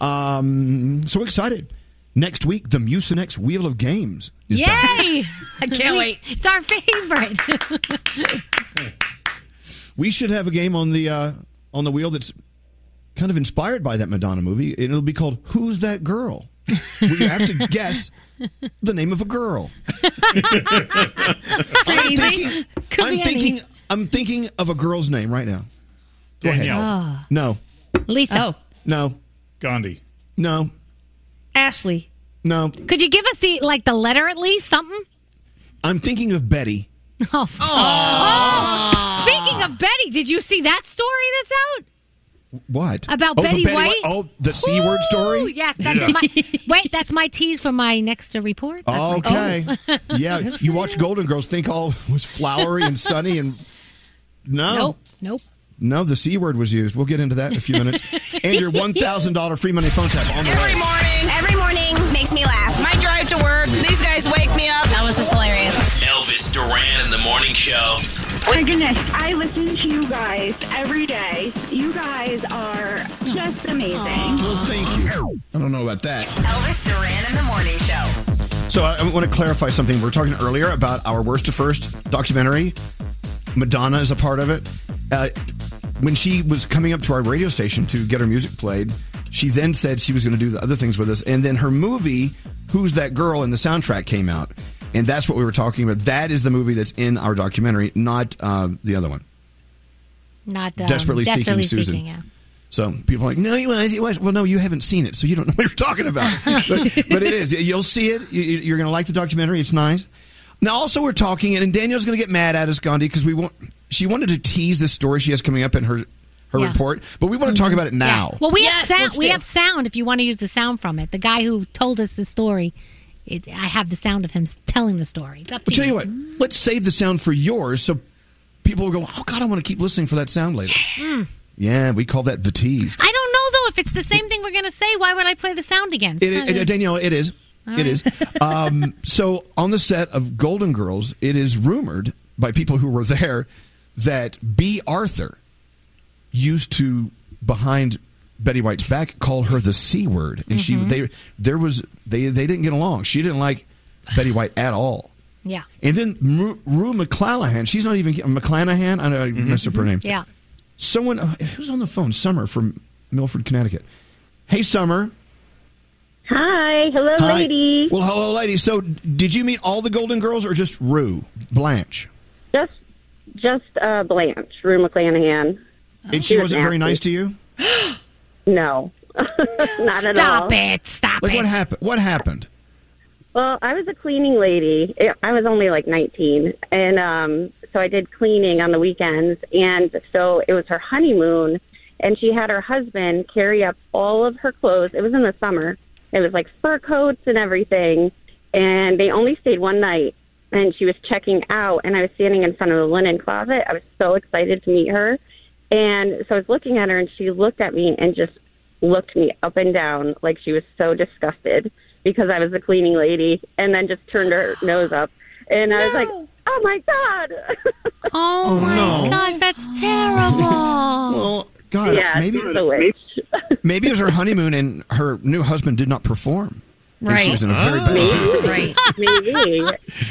Um, so excited. Next week, the Mucinex Wheel of Games is Yay! Back. Yay! I can't wait. It's our favorite. We should have a game on the uh, on the wheel that's kind of inspired by that Madonna movie. It'll be called Who's That Girl? We have to guess the name of a girl. I'm, thinking, I'm, thinking, I'm thinking of a girl's name right now. Go Danielle. Oh. No. Lisa. Oh. No. Gandhi. No. Ashley. No. Could you give us the like the letter at least? Something? I'm thinking of Betty. Oh. Oh. Oh. Speaking of Betty, did you see that story that's out? What? About oh, Betty, Betty White? White? Oh, the C word story? Yes. That's yeah. my, wait, that's my tease for my next report. That's okay. yeah. You watch Golden Girls, think all was flowery and sunny and no. Nope. Nope. No, the C word was used. We'll get into that in a few minutes. And your one thousand dollars free money phone tap on the Every way. morning. Every morning makes me laugh. My drive to work. These guys wake me up. That was just hilarious. Elvis Duran in the morning show. My goodness, I listen to you guys every day. You guys are just amazing. Aww. Well, thank you. I don't know about that. Elvis Duran in the morning show. So I want to clarify something. We were talking earlier about our Worst to First documentary. Madonna is a part of it. Uh, when she was coming up to our radio station to get her music played, she then said she was going to do the other things with us. And then her movie, Who's That Girl? And the soundtrack came out. And that's what we were talking about. That is the movie that's in our documentary, not uh, the other one. Not um, Desperately, Desperately Seeking Susan. Seeking, yeah. So people are like, no, it was, it was. Well, no, you haven't seen it, so you don't know what you're talking about. but, but it is. You'll see it. You're going to like the documentary. It's nice. Now, also, we're talking, and Danielle's going to get mad at us, Gandhi, because we want. She wanted to tease this story she has coming up in her, her yeah. report, but we want to mm-hmm. talk about it now. Yeah. Well, we yes, have sound. We do. have sound. If you want to use the sound from it, the guy who told us the story, it, I have the sound of him telling the story. It's up to I'll tell you, you what, let's save the sound for yours, so people will go, "Oh God, I want to keep listening for that sound later." Yeah, mm. yeah we call that the tease. I don't know though if it's the same thing we're going to say. Why would I play the sound again? It is, it, Danielle, it is. All it right. is. Um, so on the set of Golden Girls, it is rumored by people who were there that Bea Arthur used to, behind Betty White's back, call her the C word, and mm-hmm. she they there was they they didn't get along. She didn't like Betty White at all. Yeah. And then Rue McClanahan, she's not even McClanahan. I know I messed up her name. Yeah. Someone who's on the phone, Summer from Milford, Connecticut. Hey, Summer. Hi, hello, Hi. lady. Well, hello, lady. So, did you meet all the Golden Girls or just Rue Blanche? Just, just uh, Blanche, Rue McClanahan. Oh. And she, she wasn't was very nice to you. No, not Stop at all. Stop it! Stop like, it! What happened? What happened? Well, I was a cleaning lady. I was only like nineteen, and um, so I did cleaning on the weekends. And so it was her honeymoon, and she had her husband carry up all of her clothes. It was in the summer. It was like fur coats and everything, and they only stayed one night, and she was checking out, and I was standing in front of the linen closet. I was so excited to meet her, and so I was looking at her, and she looked at me and just looked me up and down like she was so disgusted because I was a cleaning lady, and then just turned her nose up, and no. I was like, oh, my God. Oh, my no. gosh, that's terrible. Well, God, yeah, maybe she's a witch. Maybe it was her honeymoon and her new husband did not perform. Right. And she was in a very bad mood. Right. Maybe.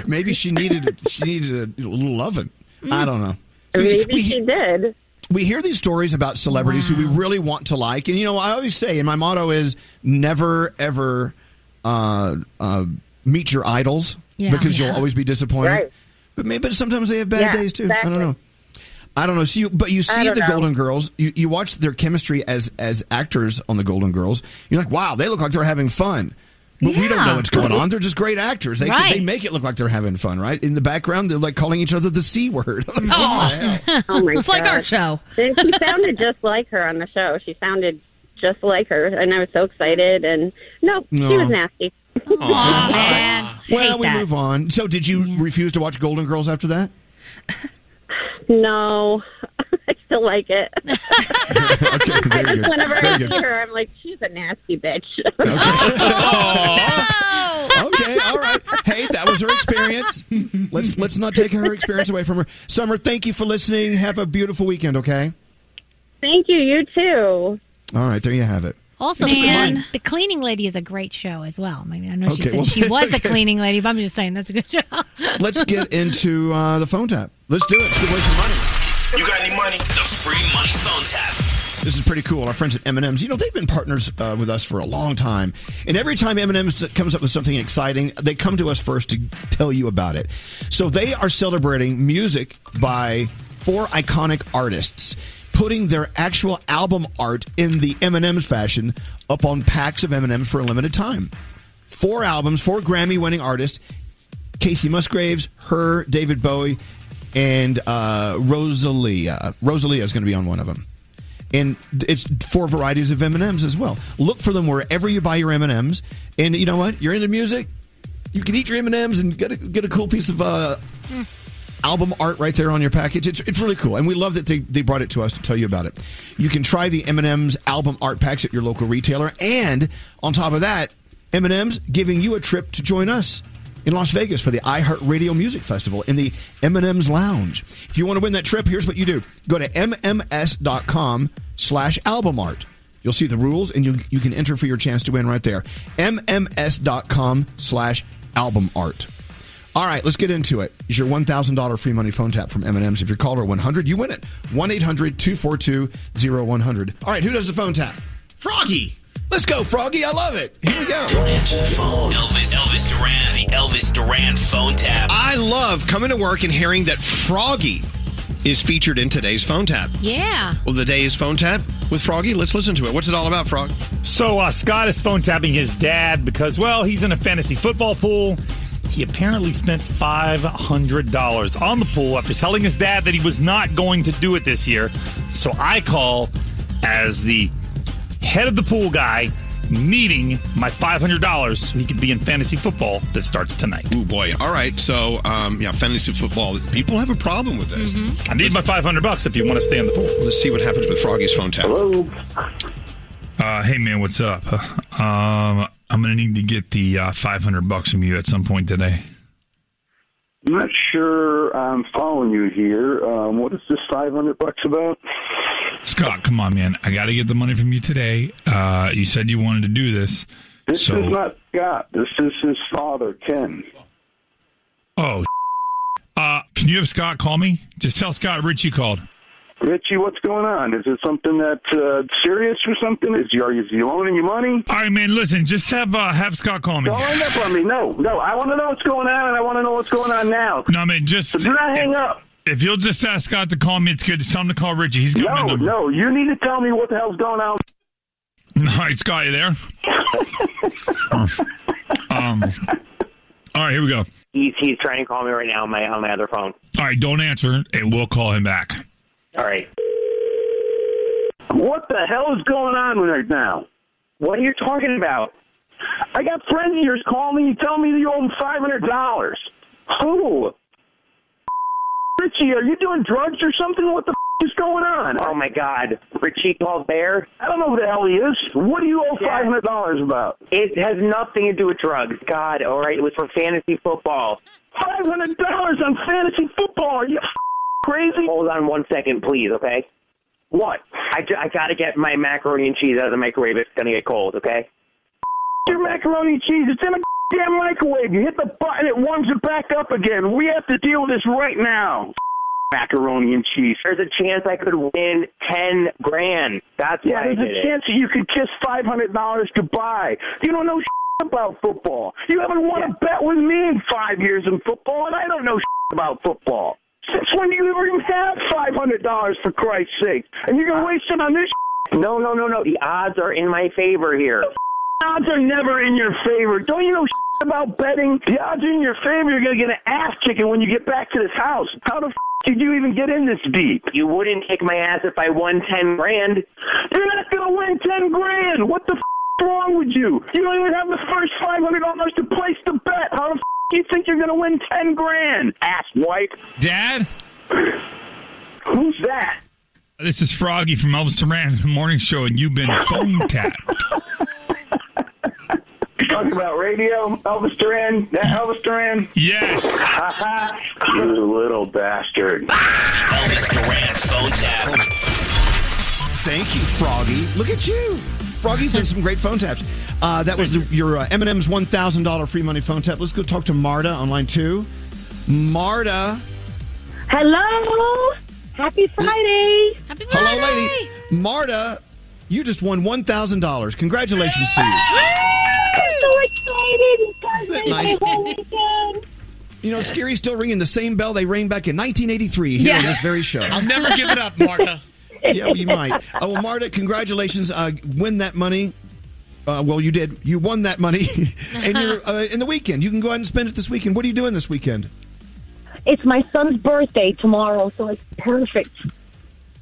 Maybe she needed she needed a little loving. Mm. I don't know. So Maybe we, she did. We hear these stories about celebrities wow. who we really want to like. And, you know, I always say, and my motto is never, ever uh, uh, meet your idols yeah. because yeah. you'll always be disappointed. Right. But maybe but sometimes they have bad yeah, days, too. Exactly. I don't know. I don't know. So you, but you see the know. Golden Girls. You, you watch their chemistry as as actors on the Golden Girls. You're like, wow, they look like they're having fun. But yeah. we don't know what's going on. They're just great actors. They right. they make it look like they're having fun, right? In the background, they're like calling each other the C word. Like, oh. What the hell? Oh my it's gosh. Like our show. She sounded just like her on the show. She sounded just like her, and I was so excited. And nope, no, she was nasty. Oh man, well, we that. move on. So, did you yeah. refuse to watch Golden Girls after that? No, I still like it. Okay, I just, whenever I see her, I'm like, she's a nasty bitch. Okay. Oh, no. Okay, all right. Hey, that was her experience. Let's let's not take her experience away from her. Summer, thank you for listening. Have a beautiful weekend, okay? Thank you. You too. All right, there you have it. Also, man, the cleaning lady is a great show as well. I mean, I know okay, she said well, she was okay. a cleaning lady, but I'm just saying that's a good show. Let's get into uh, the phone tap. Let's do it. Let's give away some money. You got any money? The free money phone tap. This is pretty cool. Our friends at M and M's, you know, they've been partners uh, with us for a long time. And every time M and M's comes up with something exciting, they come to us first to tell you about it. So they are celebrating music by four iconic artists, putting their actual album art in the M and M's fashion up on packs of M and M's for a limited time. Four albums, four Grammy-winning artists, Casey Musgraves, Her, David Bowie, and uh, Rosalia. Rosalia is going to be on one of them. And it's four varieties of M and M's as well. Look for them wherever you buy your M and M's. And you know what? You're into music. You can eat your M and M's and get a, get a cool piece of... Uh, mm. album art right there on your package. It's it's really cool, and we love that they, they brought it to us to tell you about it. You can try the M and M's album art packs at your local retailer, and on top of that, M and M's giving you a trip to join us in Las Vegas for the iHeartRadio Music Festival in the M and M's Lounge. If you want to win that trip, here's what you do. Go to mms.com slash album art. You'll see the rules, and you, you can enter for your chance to win right there. mms.com slash album art. All right, let's get into it. It's your one thousand dollars free money phone tap from M and M's. If you're caller one hundred, you win it. one eight hundred two four two oh one hundred. All right, who does the phone tap? Froggy. Let's go, Froggy. I love it. Here we go. Don't answer the phone. Elvis, Elvis Duran, the Elvis Duran phone tap. I love coming to work and hearing that Froggy is featured in today's phone tap. Yeah. Well, the day's phone tap with Froggy. Let's listen to it. What's it all about, Frog? So uh, Scott is phone tapping his dad because, well, he's in a fantasy football pool. he apparently spent five hundred dollars on the pool after telling his dad that he was not going to do it this year. So I call as the head of the pool guy, needing my five hundred dollars so he could be in fantasy football that starts tonight. Oh, boy. All right. So, um, yeah, fantasy football. People have a problem with that. Mm-hmm. I need my five hundred bucks if you want to stay in the pool. Let's see what happens with Froggy's phone tap. Hello. Uh, hey, man, what's up? Um, I'm going to need to get the uh, five hundred bucks from you at some point today. I'm not sure I'm following you here. Um, what is this five hundred bucks about? Scott, come on, man. I got to get the money from you today. Uh, you said you wanted to do this. This so... is not Scott. This is his father, Ken. Oh, uh, can you have Scott call me? Just tell Scott Richie called. Richie, what's going on? Is it something that's uh, serious or something? Is you, are you loaning your money? All right, man, listen, just have uh, have Scott call me. Don't hang up on me. No, no. I want to know what's going on, and I want to know what's going on now. No, man, just... So do not hang up. If you'll just ask Scott to call me, it's good. Just tell him to call Richie. He's got my number. No, no. You need to tell me what the hell's going on. All right, Scott, you there? um... All right, here we go. He's, he's trying to call me right now on my, on my other phone. All right, don't answer, and we'll call him back. All right. What the hell is going on right now? What are you talking about? I got friends of yours calling me and telling me that you owe them five hundred dollars. Who? Richie, are you doing drugs or something? What the f*** is going on? Oh, my God. Richie called Bear? I don't know who the hell he is. What do you owe yeah. five hundred dollars about? It has nothing to do with drugs. God, all right. It was for fantasy football. five hundred dollars on fantasy football? Are you f***? Crazy? Hold on one second, please, okay? What? I, j- I got to get my macaroni and cheese out of the microwave. It's going to get cold, okay? Your macaroni and cheese. It's in a damn microwave. You hit the button, it warms it back up again. We have to deal with this right now. Macaroni and cheese. There's a chance I could win ten grand. That's yeah, why I did it. There's a chance that you could kiss five hundred dollars goodbye. You don't know shit about football. You haven't won yeah. a bet with me in five years in football, and I don't know shit about football. Since when do you ever even have five hundred dollars, for Christ's sake? And you're going to waste it on this shit? No, no, no, no. The odds are in my favor here. The odds are never in your favor. Don't you know shit about betting? The odds are in your favor. You're going to get an ass kicking when you get back to this house. How the f*** did you even get in this deep? You wouldn't kick my ass if I won ten grand. You're not going to win ten grand. What the f*** is wrong with you? You don't even have the first five hundred dollars to place the bet. How the f*** you think you're going to win ten grand, asswipe? Dad? Who's that? This is Froggy from Elvis Duran Morning Show, and you've been phone tapped. Talking about radio, Elvis Duran? That Elvis Duran? Yes. You little bastard. Elvis Duran phone tap. Thank you, Froggy. Look at you. Froggy's done some great phone taps. Uh, that was the, your uh, M and M's one thousand dollars free money phone tap. Let's go talk to Marta on line two. Marta. Hello. Happy Friday. Happy Friday. Hello, lady. Marta, you just won one thousand dollars. Congratulations to you. I'm so excited. You guys nice. My whole weekend. You know, Scary's still ringing the same bell they rang back in nineteen eighty-three here yes. on this very show. I'll never give it up, Marta. Yeah, well, you might. Oh, well, Marta, congratulations. Uh, win that money. Uh, well, you did. You won that money, and you're uh, in the weekend. You can go ahead and spend it this weekend. What are you doing this weekend? It's my son's birthday tomorrow, so it's perfect.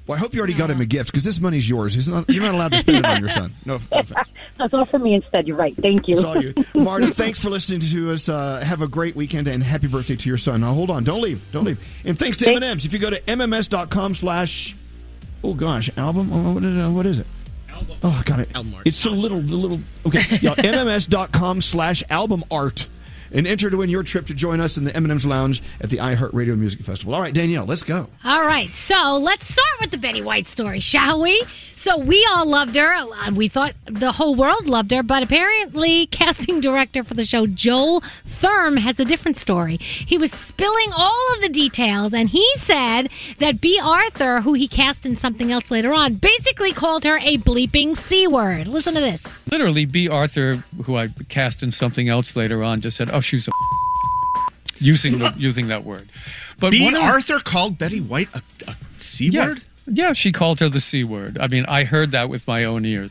Well, I hope you already yeah. got him a gift because this money's yours. He's not. You're not allowed to spend it on your son. No offense. That's all for me instead. You're right. Thank you. It's all you, Marta. Thanks for listening to us. Uh, have a great weekend and happy birthday to your son. Now, hold on. Don't leave. Don't leave. And thanks to thanks. M and M's. If you go to M M S dot com slash oh gosh, album. Oh, what, is, uh, what is it? Oh, I got it. It's so little, the little. Okay, y'all, M M S dot com slash album art and enter to win your trip to join us in the M and M's Lounge at the iHeartRadio Music Festival. All right, Danielle, let's go. All right, so let's start with the Betty White story, shall we? So we all loved her. We thought the whole world loved her, but apparently casting director for the show, Joel Thurm, has a different story. He was spilling all of the details, and he said that Bea Arthur, who he cast in something else later on, basically called her a bleeping C-word. Listen to this. Literally, Bea Arthur, who I cast in something else later on, just said, oh, she's a using the, using that word. But Bea Arthur was, called Betty White a, a C-word? Yeah. Yeah, she called her the C-word. I mean, I heard that with my own ears.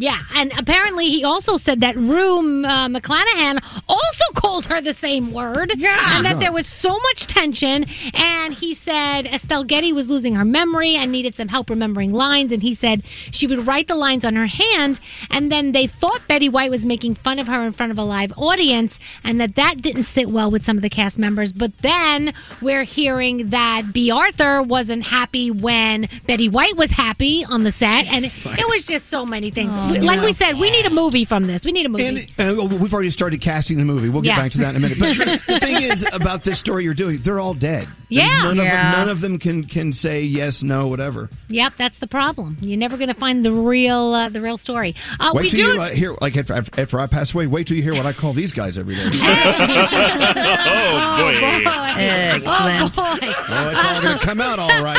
Yeah, and apparently he also said that Rue uh, McClanahan also called her the same word. Yeah. And that there was so much tension. And he said Estelle Getty was losing her memory and needed some help remembering lines. And he said she would write the lines on her hand. And then they thought Betty White was making fun of her in front of a live audience. And that that didn't sit well with some of the cast members. But then we're hearing that Bea Arthur wasn't happy when Betty White was happy on the set. And it, it was just so many things. Oh. Like yeah. we said, we need a movie from this. We need a movie. And uh, we've already started casting the movie. We'll get yes. back to that in a minute. But the thing is about this story you're doing, they're all dead. Yeah. None, yeah. Of, none of them can, can say yes, no, whatever. Yep, that's the problem. You're never going to find the real uh, the real story. Uh, wait we till do... you uh, hear, like after, after I pass away, wait till you hear what I call these guys every day. Oh, boy. Oh, boy. Excellent. Oh, boy. Well, it's all going to come out all right.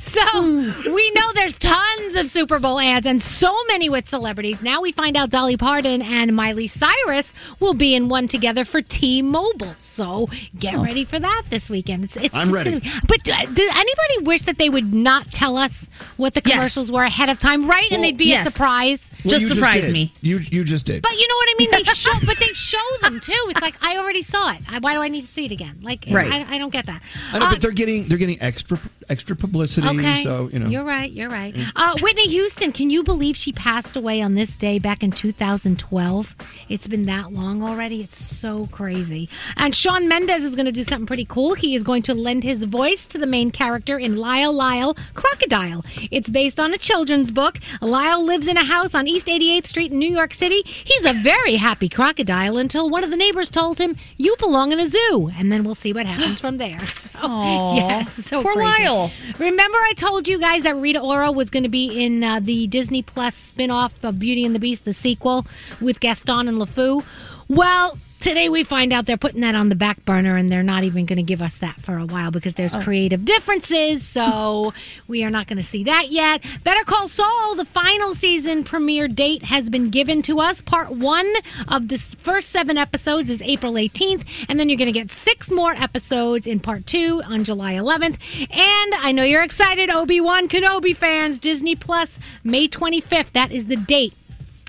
So, we know there's tons of Super Bowl ads and so many with celebrities. Now we find out Dolly Parton and Miley Cyrus will be in one together for T-Mobile. So, get oh. ready for that this weekend. It's, it's I'm just ready. Gonna be, but uh, did anybody wish that they would not tell us what the commercials yes. were ahead of time, right? Well, and they'd be yes. a surprise. Well, just surprise just me. You you just did. But you know what I mean? They show, but they show them, too. It's like, I already saw it. I, why do I need to see it again? Like, right. I, I don't get that. I know, uh, but they're getting, they're getting extra, extra publicity. Okay. So, you know. You're right, you're right. Uh, Whitney Houston, can you believe she passed away on this day back in two thousand twelve? It's been that long already. It's so crazy. And Shawn Mendes is going to do something pretty cool. He is going to lend his voice to the main character in Lyle Lyle Crocodile. It's based on a children's book. Lyle lives in a house on East eighty-eighth Street in New York City. He's a very happy crocodile until one of the neighbors told him, you belong in a zoo. And then we'll see what happens from there. So, aww. Yes, so poor crazy. Lyle. Remember I told you guys that Rita Ora was going to be in uh, the Disney Plus spin-off of Beauty and the Beast, the sequel, with Gaston and LeFou? Well, today we find out they're putting that on the back burner and they're not even going to give us that for a while because there's creative differences, so we are not going to see that yet. Better Call Saul, the final season premiere date has been given to us. Part one of the first seven episodes is April eighteenth, and then you're going to get six more episodes in part two on July eleventh. And I know you're excited, Obi-Wan Kenobi fans. Disney Plus, May twenty-fifth. That is the date.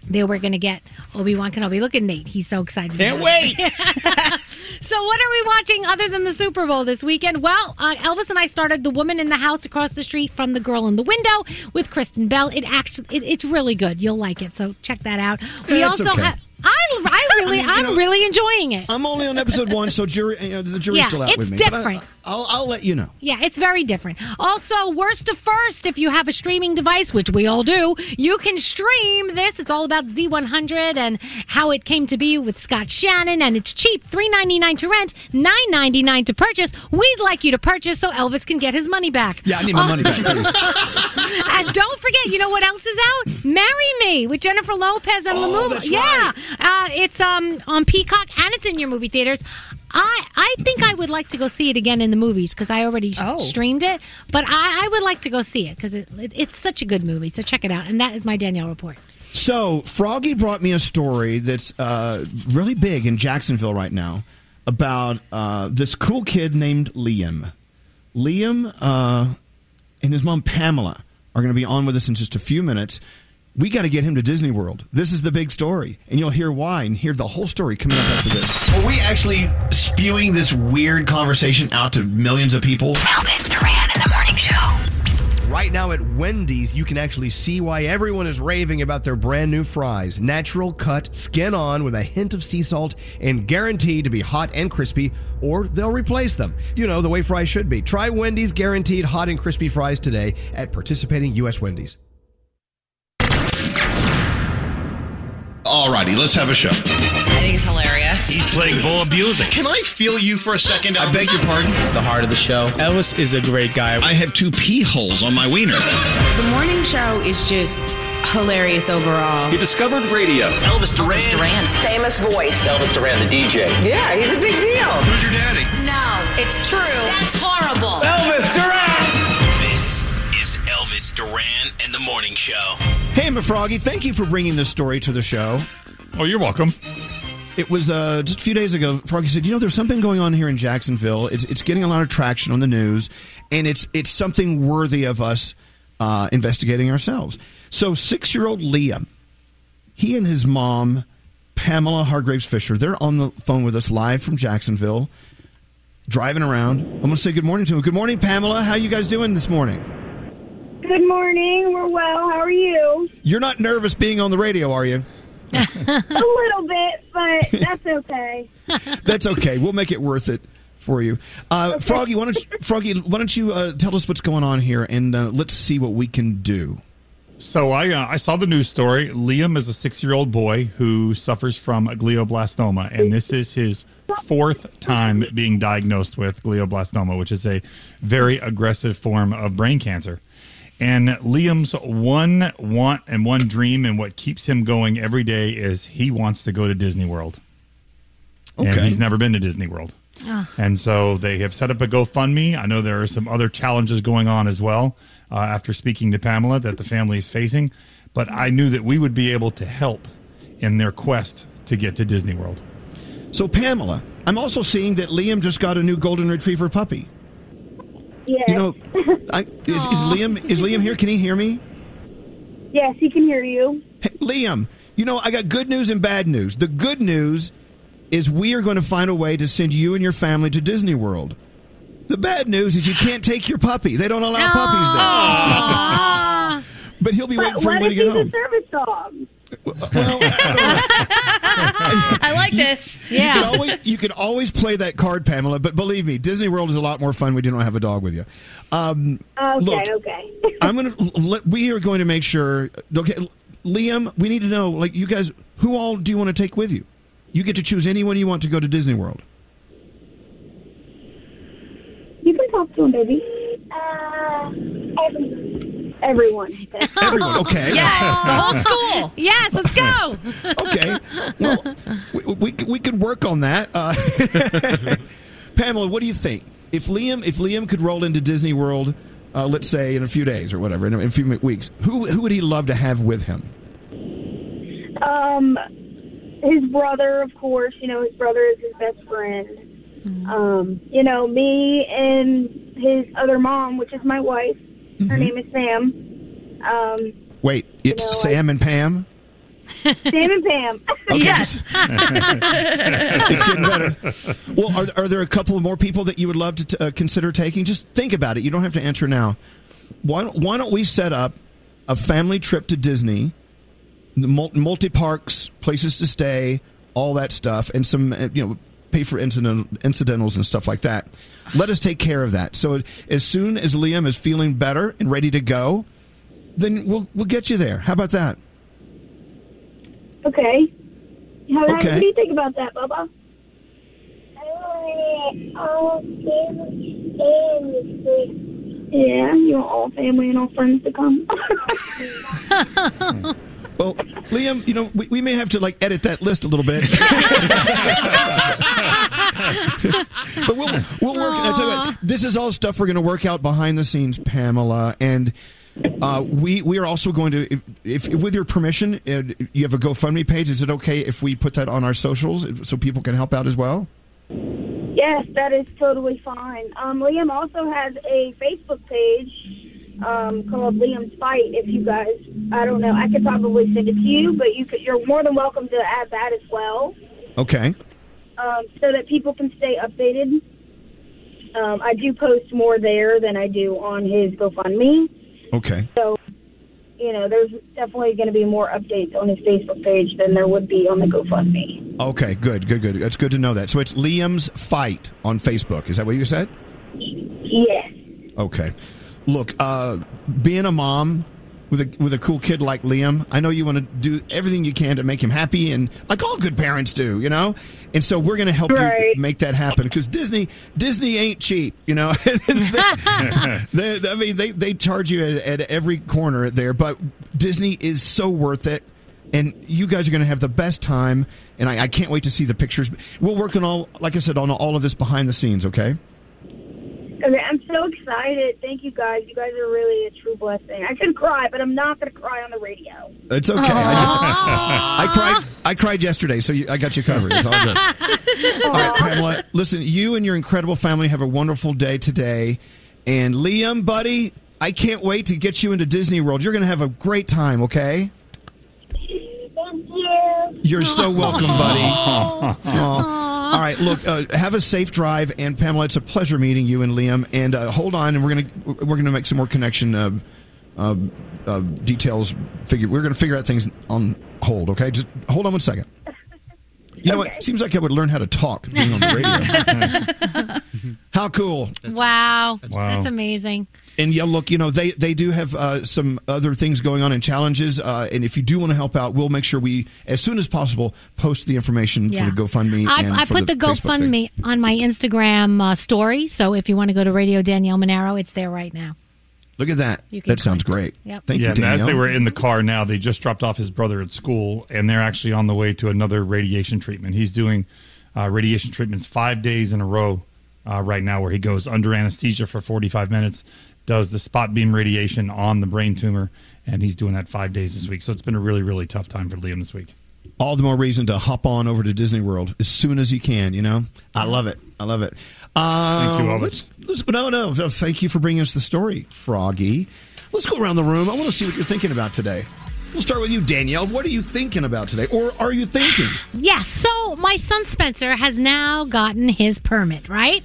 They were going to get Obi-Wan Kenobi. Look at Nate. He's so excited. Can't wait. So what are we watching other than the Super Bowl this weekend? Well, uh, Elvis and I started The Woman in the House Across the Street from The Girl in the Window with Kristen Bell. It actually, it, It's really good. You'll like it. So check that out. We That's also okay. have... I, I really, I mean, I'm know, really enjoying it. I'm only on episode one, so jury, you know, the jury's yeah, still out with me. It's different. I, I'll, I'll let you know. Yeah, it's very different. Also, worst to first, if you have a streaming device, which we all do, you can stream this. It's all about Z one hundred and how it came to be with Scott Shannon, and it's cheap, three ninety-nine to rent, nine ninety-nine to purchase. We'd like you to purchase so Elvis can get his money back. Yeah, I need my uh, money back. And don't forget, you know what else is out? Marry Me with Jennifer Lopez and oh, Lamu. That's yeah. Right. Uh, it's um, on Peacock, and it's in your movie theaters. I, I think I would like to go see it again in the movies because I already oh. streamed it. But I, I would like to go see it because it, it, it's such a good movie. So check it out. And that is my Danielle report. So Froggy brought me a story that's uh, really big in Jacksonville right now about uh, this cool kid named Liam. Liam uh, and his mom Pamela are going to be on with us in just a few minutes. We got to get him to Disney World. This is the big story. And you'll hear why and hear the whole story coming up after this. Are we actually spewing this weird conversation out to millions of people? Elvis Duran in the Morning Show. Right now at Wendy's, you can actually see why everyone is raving about their brand new fries. Natural cut, skin on, with a hint of sea salt, and guaranteed to be hot and crispy, or they'll replace them. You know, the way fries should be. Try Wendy's guaranteed hot and crispy fries today at participating U S Wendy's. Alrighty, let's have a show. I think it's hilarious. He's playing bull abusing. Can I feel you for a second? I beg your pardon. The heart of the show. Elvis is a great guy. I have two pee holes on my wiener. The morning show is just hilarious overall. You discovered radio. Elvis Duran. Elvis Duran. Famous voice. Elvis Duran, the D J. Yeah, he's a big deal. Who's your daddy? No, it's true. That's horrible. Elvis Duran. This is Elvis Duran and the Morning Show. Hey, Froggy, thank you for bringing this story to the show. Oh, you're welcome. It was uh, just a few days ago, Froggy said, you know, there's something going on here in Jacksonville. It's it's getting a lot of traction on the news, and it's it's something worthy of us uh, investigating ourselves. So six-year-old Liam, he and his mom, Pamela Hargraves Fisher, they're on the phone with us live from Jacksonville, driving around. I'm going to say good morning to him. Good morning, Pamela. How are you guys doing this morning? Good morning. We're well. How are you? You're not nervous being on the radio, are you? A little bit, but that's okay. That's okay. We'll make it worth it for you. Uh, okay. Froggy, why don't you, Froggy, why don't you uh, tell us what's going on here, and uh, let's see what we can do. So I uh, I saw the news story. Liam is a six-year-old boy who suffers from glioblastoma, and this is his fourth time being diagnosed with glioblastoma, which is a very aggressive form of brain cancer. And Liam's one want and one dream and what keeps him going every day is he wants to go to Disney World. Okay. And he's never been to Disney World. Oh. And so they have set up a GoFundMe. I know there are some other challenges going on as well uh, after speaking to Pamela that the family is facing. But I knew that we would be able to help in their quest to get to Disney World. So, Pamela, I'm also seeing that Liam just got a new golden retriever puppy. Yes. You know, I, is, is Liam is Liam here? Can he hear me? Yes, he can hear you. Hey, Liam, you know, I got good news and bad news. The good news is we are going to find a way to send you and your family to Disney World. The bad news is you can't take your puppy. They don't allow puppies there. But he'll be but waiting for him when he gets home. What if he's a service dog? Well, I, I like you, this. Yeah, you can, always, you can always play that card, Pamela. But believe me, Disney World is a lot more fun when you don't have a dog with you. Um, okay, look, okay. I'm gonna. Let, we are going to make sure. Okay, Liam, we need to know. Like, you guys, who all do you want to take with you? You get to choose anyone you want to go to Disney World. You can talk to him, baby. Uh, everyone. Everyone. Everyone, okay. Yes, the whole school. Yes, let's go. Okay. Well, we, we, we could work on that. Uh, Pamela, what do you think? If Liam if Liam could roll into Disney World, uh, let's say, in a few days or whatever, in a, in a few weeks, who who would he love to have with him? Um, his brother, of course. You know, his brother is his best friend. Um, you know, me and his other mom, which is my wife. Her mm-hmm. name is Sam. Um, Wait, it's you know, Sam I, and Pam? Sam and Pam. Okay, yes. It's getting better. Well, are, are there a couple of more people that you would love to t- uh, consider taking? Just think about it. You don't have to answer now. Why don't, why don't we set up a family trip to Disney, multi-parks, places to stay, all that stuff, and some, you know, pay for incident, incidentals and stuff like that. Let us take care of that. So as soon as Liam is feeling better and ready to go, then we'll we'll get you there. How about that? Okay. How, okay. How, what do you think about that, Bubba? I want it all family and friends. Yeah, you want all family and all friends to come. Well, Liam, you know, we, we may have to, like, edit that list a little bit. But we'll we'll work. I tell you what, this is all stuff we're going to work out behind the scenes, Pamela, and uh, we we are also going to, if, if, if with your permission, uh, you have a GoFundMe page. Is it okay if we put that on our socials so people can help out as well? Yes, that is totally fine. Um, Liam also has a Facebook page um, called Liam's Fight. If you guys, I don't know, I could probably send it to you, but you could, you're more than welcome to add that as well. Okay. Um, so that people can stay updated. Um, I do post more there than I do on his GoFundMe. Okay. So, you know, there's definitely going to be more updates on his Facebook page than there would be on the GoFundMe. Okay, good, good, good. That's good to know that. So it's Liam's Fight on Facebook. Is that what you said? Yes. Okay. Look, uh, being a mom with a with a cool kid like Liam, I know you want to do everything you can to make him happy, and like all good parents do, you know? And so we're going to help right. you make that happen, because Disney Disney ain't cheap, you know? they, they, I mean, they, they charge you at, at every corner there, but Disney is so worth it, and you guys are going to have the best time, and I, I can't wait to see the pictures. We'll work on all, like I said, on all of this behind the scenes, okay? Okay, I'm so excited. Thank you, guys. You guys are really a true blessing. I could cry, but I'm not going to cry on the radio. It's okay. I, just, I cried I cried yesterday, so you, I got you covered. It's all good. All right, Pamela, listen, you and your incredible family have a wonderful day today. And Liam, buddy, I can't wait to get you into Disney World. You're going to have a great time, okay? Thank you. You're so welcome, buddy. Aww. Aww. Aww. All right, look, uh, have a safe drive, and Pamela, it's a pleasure meeting you and Liam. And uh, hold on, and we're gonna we're gonna make some more connection uh, uh, uh, details. Figure we're gonna figure out things on hold. Okay, just hold on one second. You know okay. what? Seems like I would learn how to talk being on the radio. How cool! That's wow, awesome. That's, wow, that's amazing. And yeah, look, you know, they, they do have uh, some other things going on and challenges. Uh, and if you do want to help out, we'll make sure we, as soon as possible, post the information yeah. for the GoFundMe. I, and I for put the, the GoFundMe on my Instagram uh, story. So if you want to go to Radio Danielle Monaro, it's there right now. Look at that. That sounds great. Yep. Thank yeah, you, Danielle. As they were in the car now, they just dropped off his brother at school, and they're actually on the way to another radiation treatment. He's doing uh, radiation treatments five days in a row uh, right now, where he goes under anesthesia for forty-five minutes. Does the spot beam radiation on the brain tumor, and he's doing that five days this week. So it's been a really, really tough time for Liam this week. All the more reason to hop on over to Disney World as soon as you can, you know? I love it. I love it. Um, thank you, Elvis. Let's, let's, no, no, thank you for bringing us the story, Froggy. Let's go around the room. I want to see what you're thinking about today. We'll start with you, Danielle. What are you thinking about today? Or are you thinking? Yeah, so my son Spencer has now gotten his permit, right?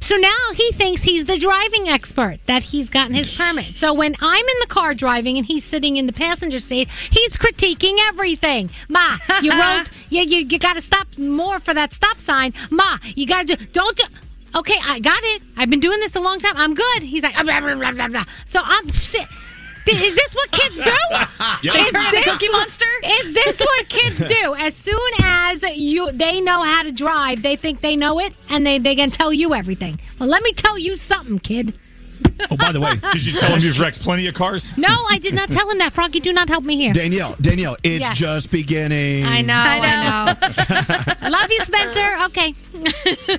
So now he thinks he's the driving expert, that he's gotten his permit. So when I'm in the car driving and he's sitting in the passenger seat, he's critiquing everything. Ma, you wrote, you, you, you got to stop more for that stop sign. Ma, you got to do, don't do, okay, I got it. I've been doing this a long time. I'm good. He's like, blah, blah, blah, blah, blah. So I'm sitting. Is this what kids do? Yep. They turn into Cookie Monster? Is this what kids do? As soon as you they know how to drive, they think they know it, and they, they can tell you everything. Well, let me tell you something, kid. Oh, by the way, did you tell him you've wrecked plenty of cars? No, I did not tell him that. Froggy, do not help me here. Danielle, Danielle, it's yes. just beginning. I know, I know. I know. Love you, Spencer. Okay.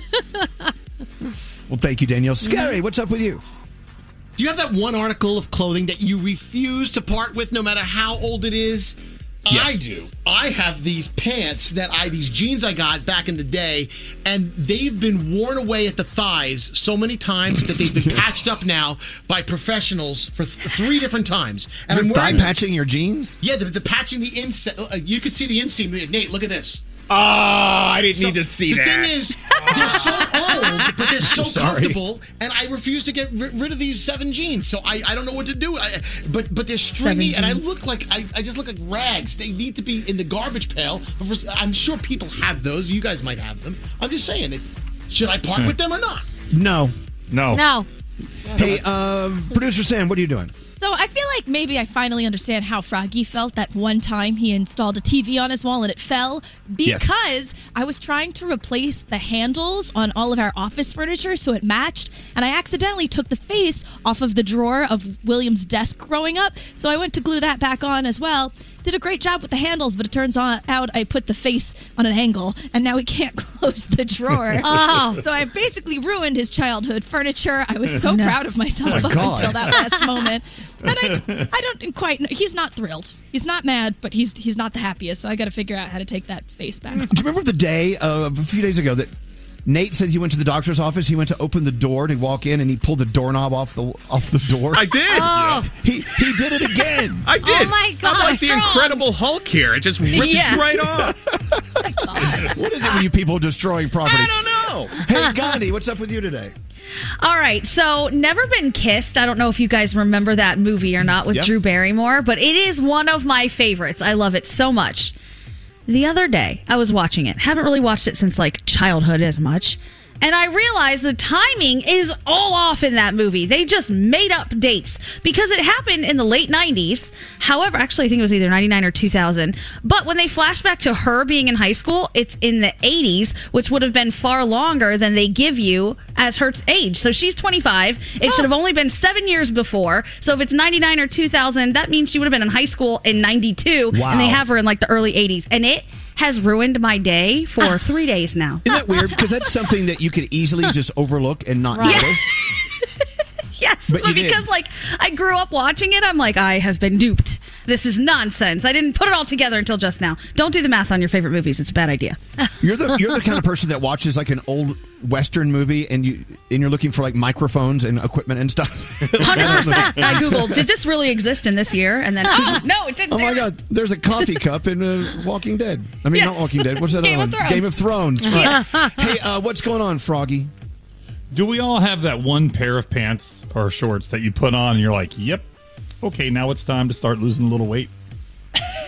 Well, thank you, Danielle. Scary, what's up with you? Do you have that one article of clothing that you refuse to part with no matter how old it is? Yes. I do. I have these pants that I, these jeans I got back in the day, and they've been worn away at the thighs so many times that they've been patched up now by professionals for th- three different times. And You're I'm wearing thigh patching your jeans? Yeah, the, the patching the inseam. Uh, you could see the inseam. Nate, look at this. Oh, I didn't so need to see the that. The thing is, they're so old, but they're so Sorry. comfortable, and I refuse to get r- rid of these seven jeans, so I, I don't know what to do. I, but but they're stringy, seven and jeans. I look like, I, I just look like rags. They need to be in the garbage pail. I'm sure people have those. You guys might have them. I'm just saying, it, should I part with them or not? No. No. No. Hey, uh, Producer Sam, what are you doing? So I feel like maybe I finally understand how Froggy felt that one time he installed a T V on his wall and it fell because yes. I was trying to replace the handles on all of our office furniture so it matched, and I accidentally took the face off of the drawer of William's desk growing up, so I went to glue that back on as well. Did a great job with the handles, but it turns out I put the face on an angle, and now we can't close the drawer. Oh. So I basically ruined his childhood furniture. I was so no. proud of myself oh my up God. until that last moment. And I, I don't quite know. He's not thrilled. He's not mad, but he's he's not the happiest, so I got to figure out how to take that face back. Do you remember the day, uh, a few days ago, that Nate says he went to the doctor's office. He went to open the door to walk in, and he pulled the doorknob off the off the door. I did. Oh. He he did it again. I did. Oh my God! I'm like strong. the Incredible Hulk here. It just rips yeah. right off. Oh what is it with you people destroying property? I don't know. Hey Gandhi, what's up with you today? All right, so Never Been Kissed. I don't know if you guys remember that movie or not with yep. Drew Barrymore, but it is one of my favorites. I love it so much. The other day, I was watching it. Haven't really watched it since, like, childhood as much. And I realized the timing is all off in that movie. They just made up dates because it happened in the late nineties. However, actually, I think it was either ninety-nine or two thousand. But when they flash back to her being in high school, it's in the eighties, which would have been far longer than they give you as her age. So she's twenty-five. It oh. should have only been seven years before. So if it's ninety-nine or two thousand, that means she would have been in high school in ninety-two. Wow. And they have her in like the early eighties. And it has ruined my day for three days now. Isn't that weird? Because that's something that you could easily just overlook and not right. notice. Yes, but, but because did. like I grew up watching it, I'm like, I have been duped. This is nonsense. I didn't put it all together until just now. Don't do the math on your favorite movies. It's a bad idea. You're the you're the kind of person that watches like an old Western movie and you and you're looking for like microphones and equipment and stuff. one hundred percent. I Googled, did this really exist in this year? And then oh, no, it didn't. Oh my God! There's a coffee cup in uh, Walking Dead. I mean, yes. not Walking Dead. What's that? Game of Thrones. Game of Thrones. Right. Hey, uh, what's going on, Froggy? Do we all have that one pair of pants or shorts that you put on and you're like, yep, okay, now it's time to start losing a little weight?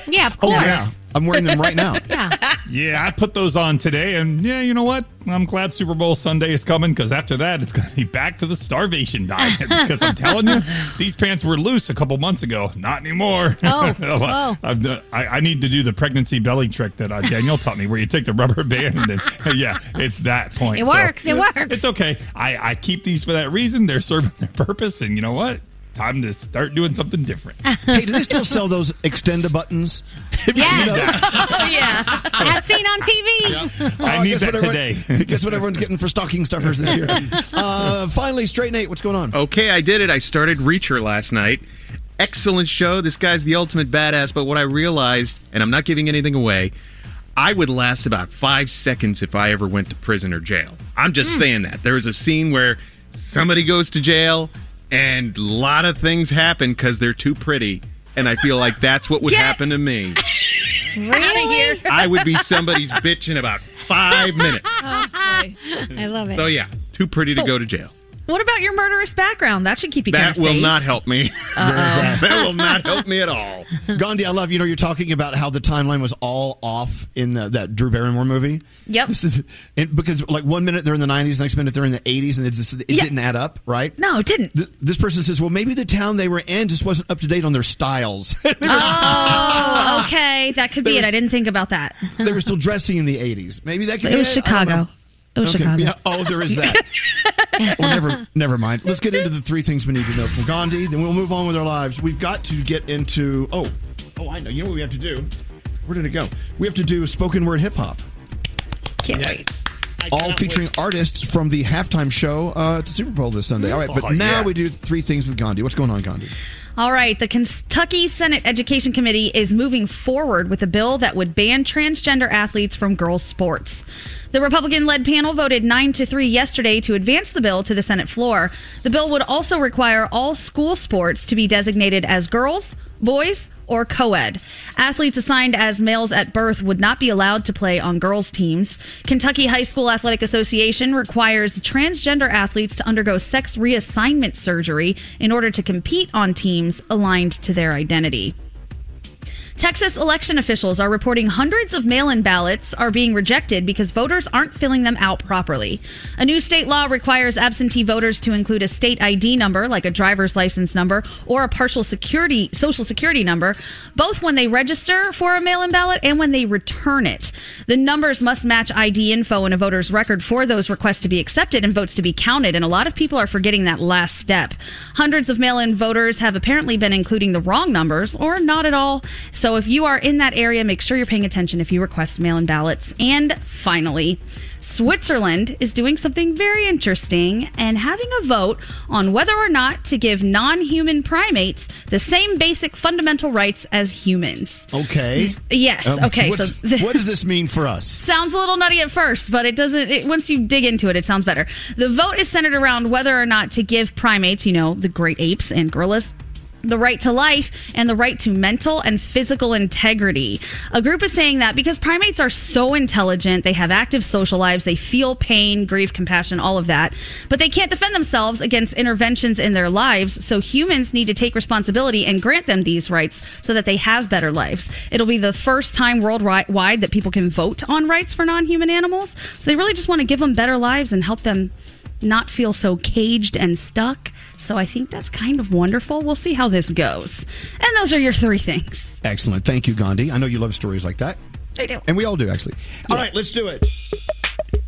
Yeah, of course. Oh, yeah. I'm wearing them right now. Yeah. Yeah, I put those on today, and yeah, you know what? I'm glad Super Bowl Sunday is coming, because after that, it's going to be back to the starvation diet. Because I'm telling you, these pants were loose a couple months ago. Not anymore. Oh, oh. I've, I, I need to do the pregnancy belly trick that uh, Danielle taught me, where you take the rubber band, and yeah, it's that point. It so, works. It, it works. It's okay. I, I keep these for that reason. They're serving their purpose, and you know what? Time to start doing something different. Hey, do they still sell those extend-a-buttons? Yes. Oh, yeah. As seen on T V. Yeah. Oh, I need that today. Guess what everyone's getting for stocking stuffers this year. Uh, finally, Straight Nate, what's going on? Okay, I did it. I started Reacher last night. Excellent show. This guy's the ultimate badass. But what I realized, and I'm not giving anything away, I would last about five seconds if I ever went to prison or jail. I'm just mm. saying that. There was a scene where somebody goes to jail, and a lot of things happen because they're too pretty. And I feel like that's what would Get happen to me. Really? Out of here. I would be somebody's bitch in about five minutes. Oh, boy. I love it. So, yeah, too pretty to but go to jail. What about your murderous background? That should keep you kind of safe. That will not help me. that. that will not help me at all. Gandhi, I love you. know, you're talking about how the timeline was all off in the, that Drew Barrymore movie. Yep. This is, it, because like one minute they're in the nineties, next minute they're in the eighties, and it, just, it yeah. didn't add up, right? No, it didn't. Th- this person says, well, maybe the town they were in just wasn't up to date on their styles. Oh, okay. That could be was, it. I didn't think about that. They were still dressing in the eighties. Maybe that could it be was it. Chicago. It was okay. Chicago. Yeah. Oh, there is that. Well, never, never mind. Let's get into the three things we need to know from Gandhi. Then we'll move on with our lives. We've got to get into... Oh, oh, I know. You know what we have to do? Where did it go? We have to do spoken word hip-hop. Can't yeah. wait. All featuring wait. artists from the halftime show uh, to Super Bowl this Sunday. All right, but oh, now yeah. we do three things with Gandhi. What's going on, Gandhi? All right, the Kentucky Senate Education Committee is moving forward with a bill that would ban transgender athletes from girls' sports. The Republican-led panel voted nine to three yesterday to advance the bill to the Senate floor. The bill would also require all school sports to be designated as girls, boys, or co-ed. Athletes assigned as males at birth would not be allowed to play on girls' teams. Kentucky High School Athletic Association requires transgender athletes to undergo sex reassignment surgery in order to compete on teams aligned to their identity. Texas election officials are reporting hundreds of mail-in ballots are being rejected because voters aren't filling them out properly. A new state law requires absentee voters to include a state I D number, like a driver's license number, or a partial security social security number, both when they register for a mail-in ballot and when they return it. The numbers must match I D info in a voter's record for those requests to be accepted and votes to be counted, and a lot of people are forgetting that last step. Hundreds of mail-in voters have apparently been including the wrong numbers, or not at all, so So if you are in that area, make sure you're paying attention if you request mail-in ballots. And finally, Switzerland is doing something very interesting and having a vote on whether or not to give non-human primates the same basic fundamental rights as humans. Okay. Yes. Um, okay. So th- what does this mean for us? Sounds a little nutty at first, but it doesn't. It, once you dig into it, it sounds better. The vote is centered around whether or not to give primates, you know, the great apes and gorillas, the right to life and the right to mental and physical integrity. A group is saying that because primates are so intelligent, they have active social lives, they feel pain, grief, compassion, all of that, but they can't defend themselves against interventions in their lives, so humans need to take responsibility and grant them these rights so that they have better lives. It'll be the first time worldwide that people can vote on rights for non-human animals, so they really just want to give them better lives and help them not feel so caged and stuck. So I think that's kind of wonderful. We'll see how this goes. And those are your three things. Excellent. Thank you, Gandhi. I know you love stories like that. I do. And we all do, actually. Yeah. All right, let's do it.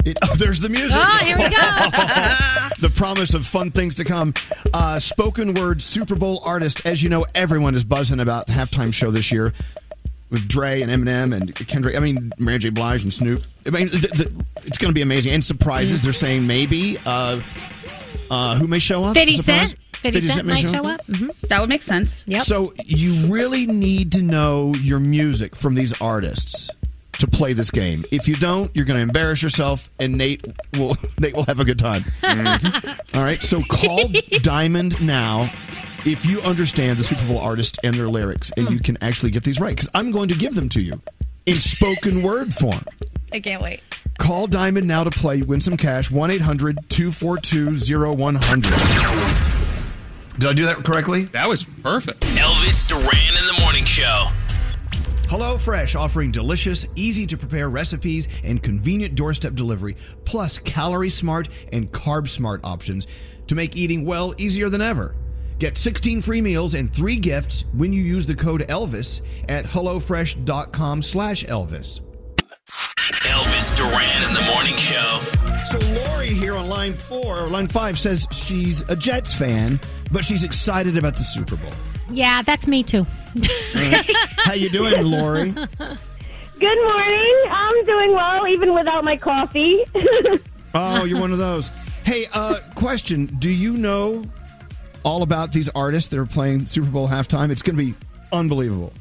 it oh, there's the music. Oh, here we go. The promise of fun things to come. Uh, spoken word Super Bowl artist. As you know, everyone is buzzing about the halftime show this year with Dre and Eminem and Kendrick. I mean, Mary J. Blige and Snoop. I mean, th- th- it's going to be amazing. And surprises, they're saying maybe. Uh, Uh, who may show up? fifty Cent. fifty, fifty Cent, Cent might show up. Mm-hmm. That would make sense. Yep. So you really need to know your music from these artists to play this game. If you don't, you're going to embarrass yourself, and Nate will Nate will have a good time. Mm-hmm. All right, so call Diamond now if you understand the Super Bowl artist and their lyrics, and mm. you can actually get these right, because I'm going to give them to you in spoken word form. I can't wait. Call Diamond now to play. Win some cash. one eight hundred two four two oh one hundred. Did I do that correctly? That was perfect. Elvis Duran in the Morning Show. HelloFresh, offering delicious, easy-to-prepare recipes and convenient doorstep delivery, plus calorie-smart and carb-smart options to make eating well easier than ever. Get sixteen free meals and three gifts when you use the code ELVIS at HelloFresh.com slash Elvis. Elvis Duran in the Morning Show. So Lori here on line four, or line five, says she's a Jets fan, but she's excited about the Super Bowl. Yeah, that's me too. uh, how you doing, Lori? Good morning. I'm doing well, even without my coffee. Oh, you're one of those. Hey, uh, question. Do you know all about these artists that are playing Super Bowl halftime? It's going to be unbelievable.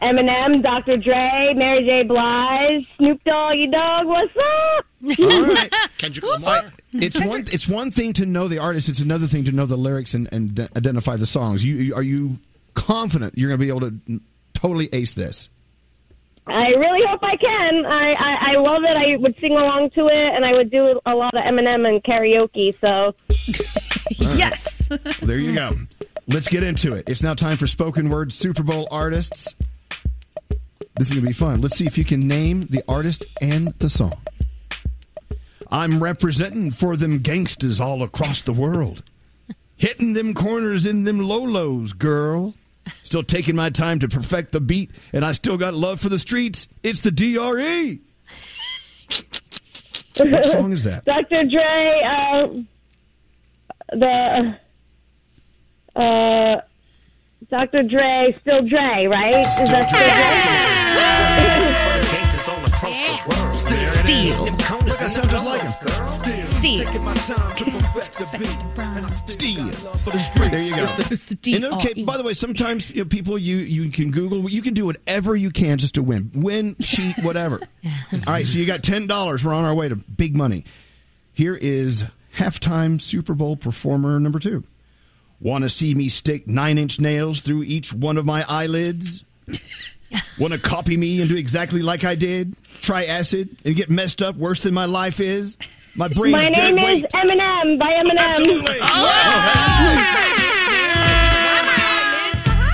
Eminem, Doctor Dre, Mary J. Blige, Snoop Dogg, Dogg, what's up? All right. Kendrick Lamar. It's Kendrick. one It's one thing to know the artist. It's another thing to know the lyrics and, and identify the songs. You, you Are you confident you're going to be able to totally ace this? I really hope I can. I, I, I love it. I would sing along to it, and I would do a lot of Eminem and karaoke, so. Right. Yes. Well, there you go. Let's get into it. It's now time for spoken word Super Bowl artists. This is going to be fun. Let's see if you can name the artist and the song. I'm representing for them gangsters all across the world. Hitting them corners in them lolos, girl. Still taking my time to perfect the beat, and I still got love for the streets. It's the D R E What song is that? Doctor Dre, uh, the... Uh, Doctor Dre, still Dre, right? Is that still Dre? Steel. That sounds just like him. Steel. Steel. Steel. There you go. And okay, by the way, sometimes you know, people, you, you can Google, you can do whatever you can just to win. Win, cheat, whatever. All right, so you got ten dollars. We're on our way to big money. Here is halftime Super Bowl performer number two. Want to see me stick nine-inch nails through each one of my eyelids? Want to copy me and do exactly like I did? Try acid and get messed up worse than my life is? My brain's My name dead is weight. Eminem by Eminem. Absolutely. Oh.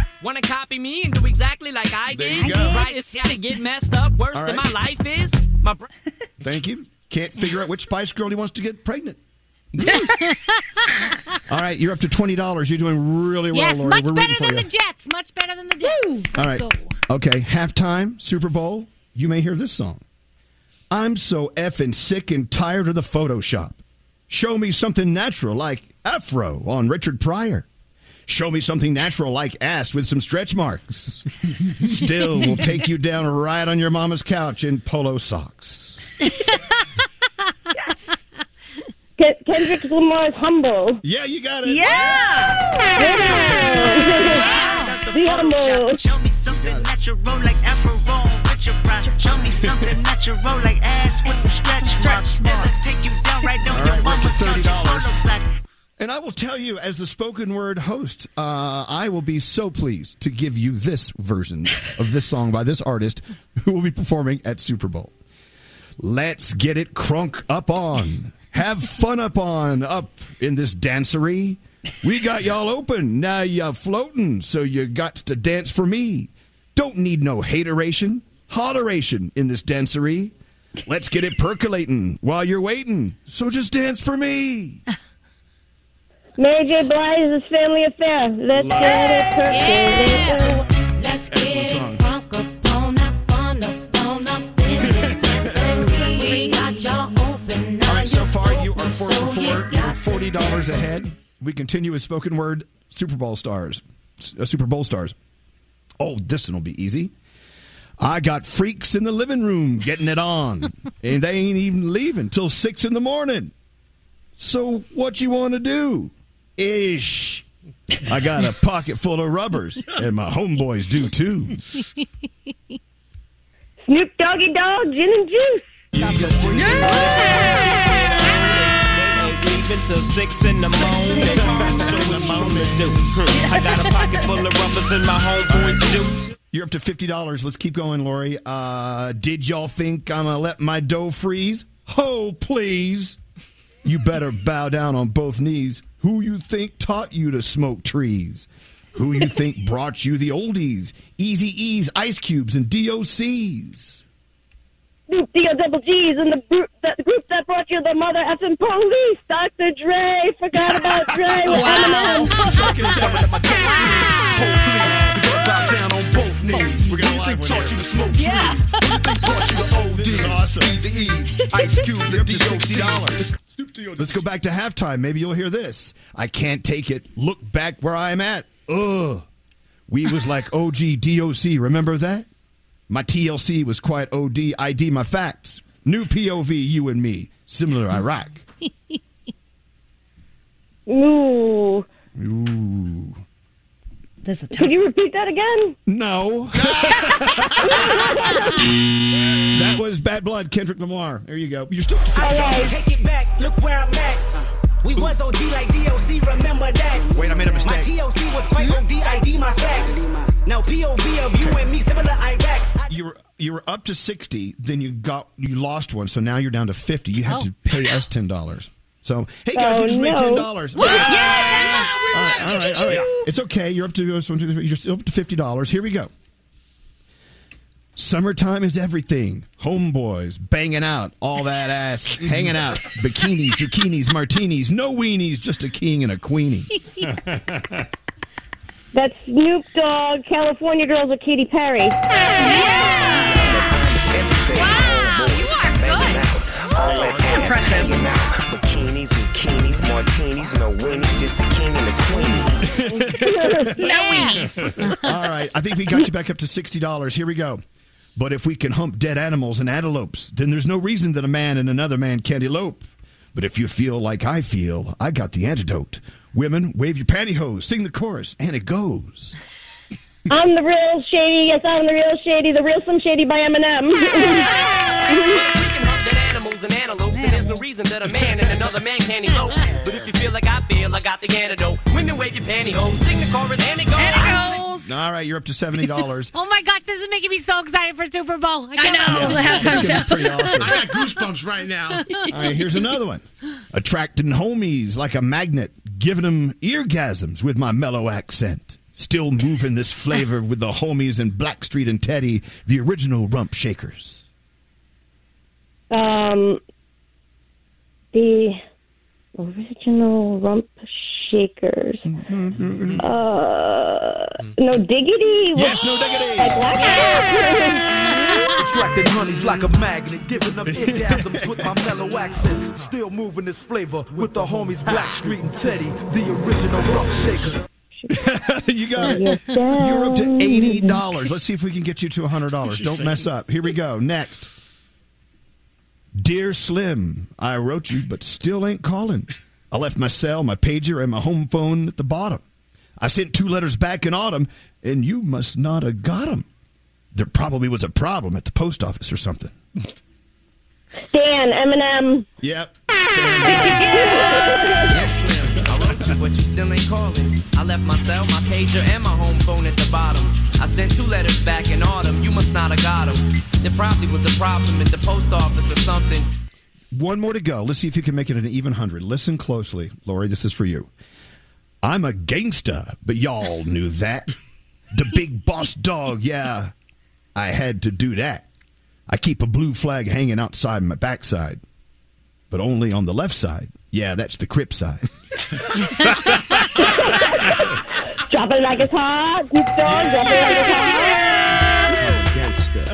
Oh. Want to copy me and do exactly like I did? There you go. Try acid and get messed up worse right. than my life is? My. Br- Thank you. Can't figure out which Spice Girl he wants to get pregnant. All right, you're up to twenty dollars. You're doing really well, yes, Lori. Yes, much We're better than you. the Jets. Much better than the Jets. All right. Go. Okay, halftime, Super Bowl. You may hear this song. I'm so effing sick and tired of the Photoshop. Show me something natural like Afro on Richard Pryor. Show me something natural like ass with some stretch marks. Still will take you down right on your mama's couch in polo socks. Kendrick Lamar is humble. Yeah, you got it. Yeah. yeah. yeah. Be humble. Show me something natural like Afro with your pride. Show me something natural like ass with some stretch marks. Never take you down right on your mama's couch. And I will tell you, as the spoken word host, uh, I will be so pleased to give you this version of this song by this artist who will be performing at Super Bowl. Let's get it crunk up on. Have fun up on up in this dancery. We got y'all open. Now y'all floating, so you got to dance for me. Don't need no hateration, holleration in this dancery. Let's get it percolating while you're waiting. So just dance for me. Mary J. Blige's Family Affair. Let's Love. get it percolating. Yeah. Let's get it crunk up on, have fun up on up in this dancery. We got y'all open. All right, so far you are four for four. You're forty dollars ahead. We continue with spoken word Super Bowl stars. Uh, Super Bowl stars. Oh, this one will be easy. I got freaks in the living room getting it on. And they ain't even leaving till six in the morning. So what you want to do? Ish. I got a pocket full of rubbers, and my homeboys do too. Snoop Doggy Dogg, gin and juice. Even till six in the morning, so the moments do. I got a pocket full of rubbers, and my homeboys do. You're up to fifty dollars. Let's keep going, Lori. Uh, did y'all think I'm gonna let my dough freeze? Ho, please. You better bow down on both knees. Who you think taught you to smoke trees? Who you think brought you the oldies? Easy E's, Ice Cubes, and D O C's. D O double G's and the group, the group that brought you the mother effing police. Doctor Dre, forgot about Dre with M and M's. Bow down on both knees. Who you think taught you to smoke trees? Who you think brought you the oldies? Easy E's, Ice Cubes, and D O C's. Let's go back to halftime. Maybe you'll hear this. I can't take it. Look back where I'm at. Ugh. We was like O G D O C. Remember that? My T L C was quite O D. I D my facts. New P O V, you and me. Similar Iraq. Ooh. Ooh. This is tough. Could you repeat that again? No. That was Bad Blood, Kendrick Lamar. There you go. You're still right. Take it back. Look where I'm at. We was O G like D O C. Remember that? Wait, I made a mistake. My D O C was quite O D. I D my facts. Now P O V of you and me. Similar Iraq. You were you were up to sixty. Then you got you lost one. So now you're down to fifty. You have oh. to pay us ten dollars. So, hey, guys, oh, we just no. made ten dollars. Yeah! yeah. All right, all right, all right. It's okay. You're up to one, two, three. You're still up to fifty dollars. Here we go. Summertime is everything. Homeboys, banging out, all that ass, hanging out. Bikinis, zucchinis, martinis, no weenies, just a king and a queenie. That's Snoop Dogg, California Girls with Katy Perry. Impressive. Bikinis, bikinis, martinis, no weenies, just the king and the queenie. No weenies. All right, I think we got you back up to sixty dollars. Here we go. But if we can hump dead animals and antelopes, then there's no reason that a man and another man can't elope. But if you feel like I feel, I got the antidote. Women, wave your pantyhose, sing the chorus, and it goes. I'm the real shady, yes, I'm the real shady, the real Slim Shady by Eminem. Animals and antelopes, and there's no reason that a man and another man can't elope. But if you feel like I feel, I got the antidote. Women wave your pantyhose, sing the chorus, and it goes. And it goes. All right, you're up to seventy dollars. Oh my gosh, this is making me so excited for Super Bowl. I, I know. Yes, it's gonna be pretty awesome. I got goosebumps right now. All right, here's another one. Attracting homies like a magnet, giving them eargasms with my mellow accent. Still moving this flavor with the homies in Blackstreet and Teddy, the original rump shakers. Um, the original rump shakers. Mm-hmm. Uh, no diggity. Yes, no diggity. Attracting honeys like a magnet, giving them orgasms with my mellow accent. Still moving this flavor with the homies Blackstreet and Teddy, the original rump shakers. You got it. You're up to eighty dollars. Let's see if we can get you to one hundred dollars. Don't mess up. Here we go. Next. Dear Slim, I wrote you, but still ain't calling. I left my cell, my pager, and my home phone at the bottom. I sent two letters back in autumn, and you must not have got them. There probably was a problem at the post office or something. Stan, Eminem. Yep. I wrote you, but you still ain't calling. I left my cell, my pager, and my home phone at the bottom. I sent two letters back in autumn. You must not have got them. There probably was a problem at the post office or something. One more to go. Let's see if you can make it an even hundred. Listen closely. Lori, this is for you. I'm a gangsta, but y'all knew that. The big boss dog, yeah. I had to do that. I keep a blue flag hanging outside my backside, but only on the left side. Yeah, that's the Crip side. Drop it like it's hot. Keep going. Drop it like it's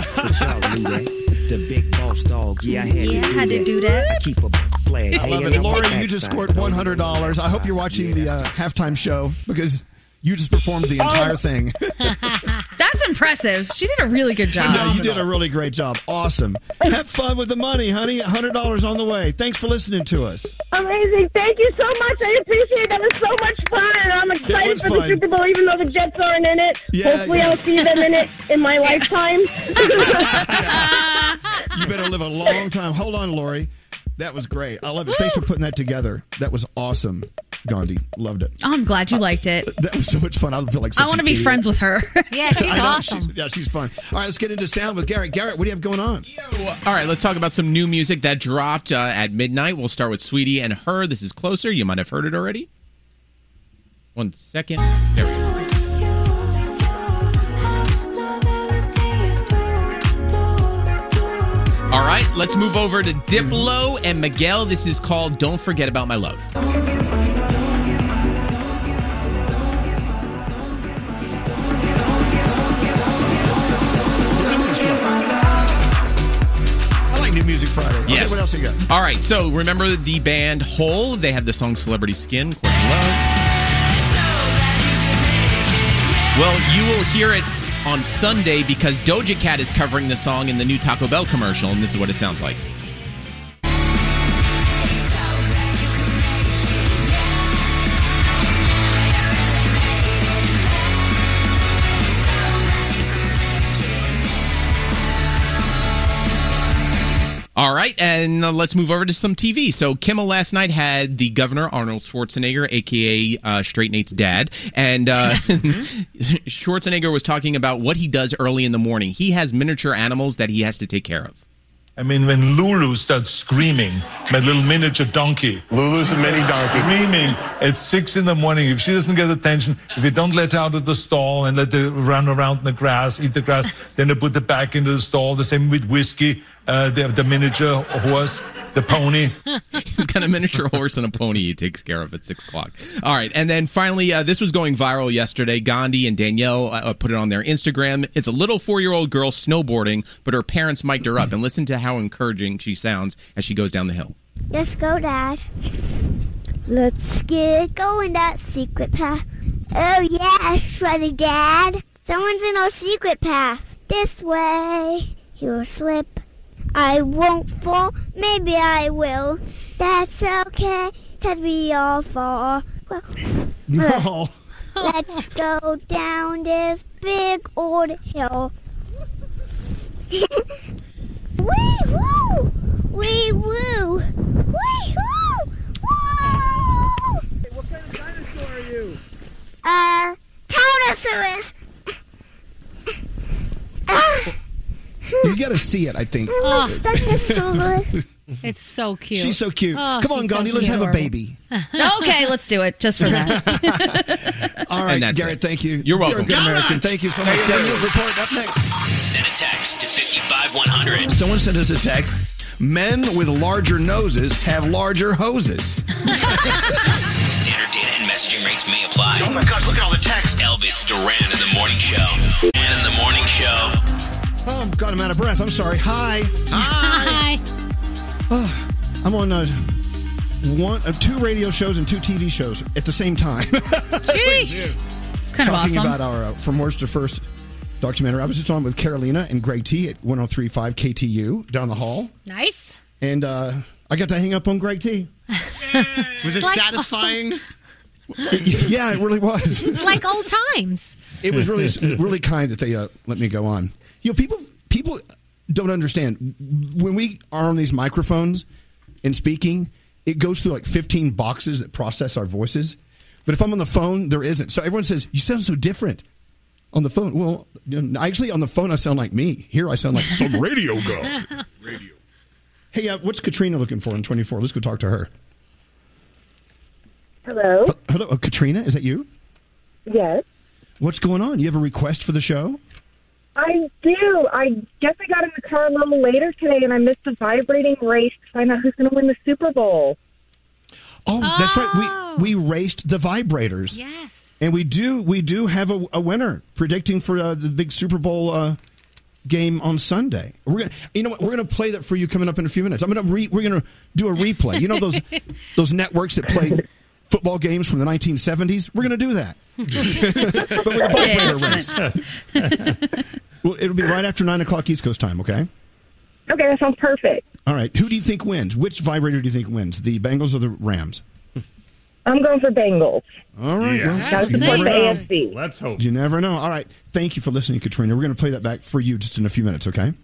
hot. Gangster, but y'all knew that. The big boss dog. Yeah, I had, yeah, to, do had to do that. I keep a flag. I love it. Lori, you just scored one hundred dollars. I hope you're watching yeah. the uh, halftime show because you just performed the entire oh. thing. That's impressive. She did a really good job. No, you did a really great job. Awesome. Have fun with the money, honey. one hundred dollars on the way. Thanks for listening to us. Amazing. Thank you so much. I appreciate that. It was so much fun, and I'm excited for the Super Bowl, even though the Jets aren't in it. Yeah, Hopefully yeah. I'll see them in it in my lifetime. You better live a long time. Hold on, Lori. That was great. I love it. Thanks for putting that together. That was awesome. Gandhi, loved it. Oh, I'm glad you uh, liked it. That was so much fun. I feel like such I want to be idiot. friends with her. Yeah, she's awesome. She's, yeah, she's fun. All right, let's get into sound with Garrett. Garrett, what do you have going on? Yo. All right, let's talk about some new music that dropped uh, at midnight. We'll start with Saweetie and Her. This is Closer. You might have heard it already. One second. There we go. All right, let's move over to Diplo and Miguel. This is called Don't Forget About My Love. Music Friday. Okay, yes. What else you got? All right. So remember the band Hole? They have the song Celebrity Skin. Love. Well, you will hear it on Sunday because Doja Cat is covering the song in the new Taco Bell commercial, and this is what it sounds like. All right, and let's move over to some T V. So Kimmel last night had the governor, Arnold Schwarzenegger, a k a. Uh, Straight Nate's dad, and uh, Schwarzenegger was talking about what he does early in the morning. He has miniature animals that he has to take care of. I mean, when Lulu starts screaming, my little miniature donkey. Lulu's a mini donkey. Screaming at six in the morning. If she doesn't get attention, if you don't let her out of the stall and let her run around in the grass, eat the grass, then they put her back into the stall. The same with Whiskey. Uh, the, the miniature horse, the pony. He's got a miniature horse and a pony he takes care of at six o'clock. All right. And then finally, uh, this was going viral yesterday. Gandhi and Danielle uh, put it on their Instagram. It's a little four-year-old girl snowboarding, but her parents mic'd her up. And listen to how encouraging she sounds as she goes down the hill. Let's go, Dad. Let's get going, that secret path. Oh, yeah, Shreddy, Dad. Someone's in our secret path. This way. You'll slip. I won't fall, maybe I will. That's okay, cause we all fall. No. Let's go down this big old hill. Wee woo! Wee woo! Wee woo! Woo! Hey, what kind of dinosaur are you? Uh, Countess. You got to see it, I think. Oh, that is so good. It's so cute. She's so cute. Oh, come on, Gandhi, so let's have adorable. a baby. Okay, let's do it just for that. All right, Garrett, thank you. You're welcome. You're a good American. Thank you so much. Hey, Daniel's report up next. Send a text to five five one zero zero. Someone sent us a text. Men with larger noses have larger hoses. Standard data and messaging rates may apply. Oh, my gosh, look at all the texts. Elvis Duran in the morning show. And in the morning show... Oh, I've got him out of breath. I'm sorry. Hi. Hi. Hi. Oh, I'm on uh, one, uh, two radio shows and two T V shows at the same time. Jeez. It's kind of awesome. Talking about our uh, From Worst to First documentary. I was just on with Carolina and Greg T at one oh three point five K T U down the hall. Nice. And uh, I got to hang up on Greg T. Was it like, satisfying? Oh. Yeah, it really was. It's like old times. It was really really kind that they uh, let me go on. You know, people people don't understand. When we are on these microphones and speaking, it goes through like fifteen boxes that process our voices. But if I'm on the phone, there isn't. So everyone says, you sound so different on the phone. Well, actually, on the phone, I sound like me. Here, I sound like some radio girl. Radio. Hey, uh, what's Katrina looking for in twenty-four? Let's go talk to her. Hello. Hello, oh, Katrina, is that you? Yes. What's going on? You have a request for the show? I do. I guess I got in the car a little later today, and I missed the vibrating race to find out who's going to win the Super Bowl. Oh, oh. That's right. We we raced the vibrators. Yes. And we do we do have a, a winner predicting for uh, the big Super Bowl uh, game on Sunday. We're gonna, you know what? We're gonna play that for you coming up in a few minutes. I'm gonna re, we're gonna do a replay. You know those those networks that play football games from the nineteen seventies, we're going to do that. But we're going to ball player race. Well, it'll be right after nine o'clock East Coast time, okay? Okay, that sounds perfect. All right, who do you think wins? Which vibrator do you think wins, the Bengals or the Rams? I'm going for Bengals. All right. Yeah. Well, gotta support the A F C. Let's hope. You never know. All right, thank you for listening, Katrina. We're going to play that back for you just in a few minutes, okay? Thank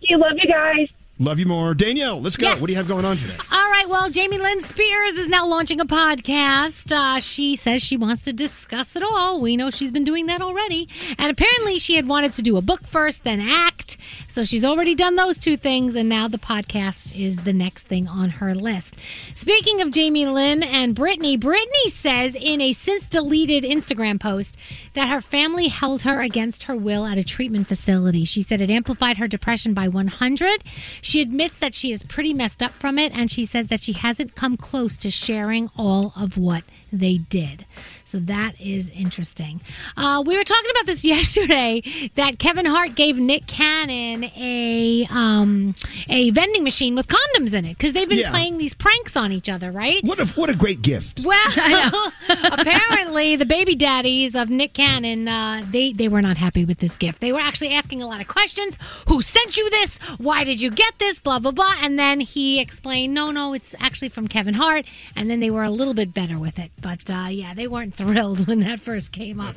you. Love you guys. Love you more. Danielle, let's go. Yes. What do you have going on today? All right, well, Jamie Lynn Spears is now launching a podcast. Uh, she says she wants to discuss it all. We know she's been doing that already. And apparently she had wanted to do a book first, then act. So she's already done those two things, and now the podcast is the next thing on her list. Speaking of Jamie Lynn and Brittany, Brittany says in a since-deleted Instagram post that her family held her against her will at a treatment facility. She said it amplified her depression by one hundred. She admits that she is pretty messed up from it, and she says that she hasn't come close to sharing all of what they did. So that is interesting. Uh, we were talking about this yesterday, that Kevin Hart gave Nick Cannon a um, a vending machine with condoms in it, because they've been yeah. playing these pranks on each other, right? What a, what a great gift. Well, apparently the baby daddies of Nick Cannon, uh, they, they were not happy with this gift. They were actually asking a lot of questions. Who sent you this? Why did you get this, blah, blah, blah. And then he explained, no, no, it's actually from Kevin Hart. And then they were a little bit better with it. But uh, yeah, they weren't thrilled when that first came up.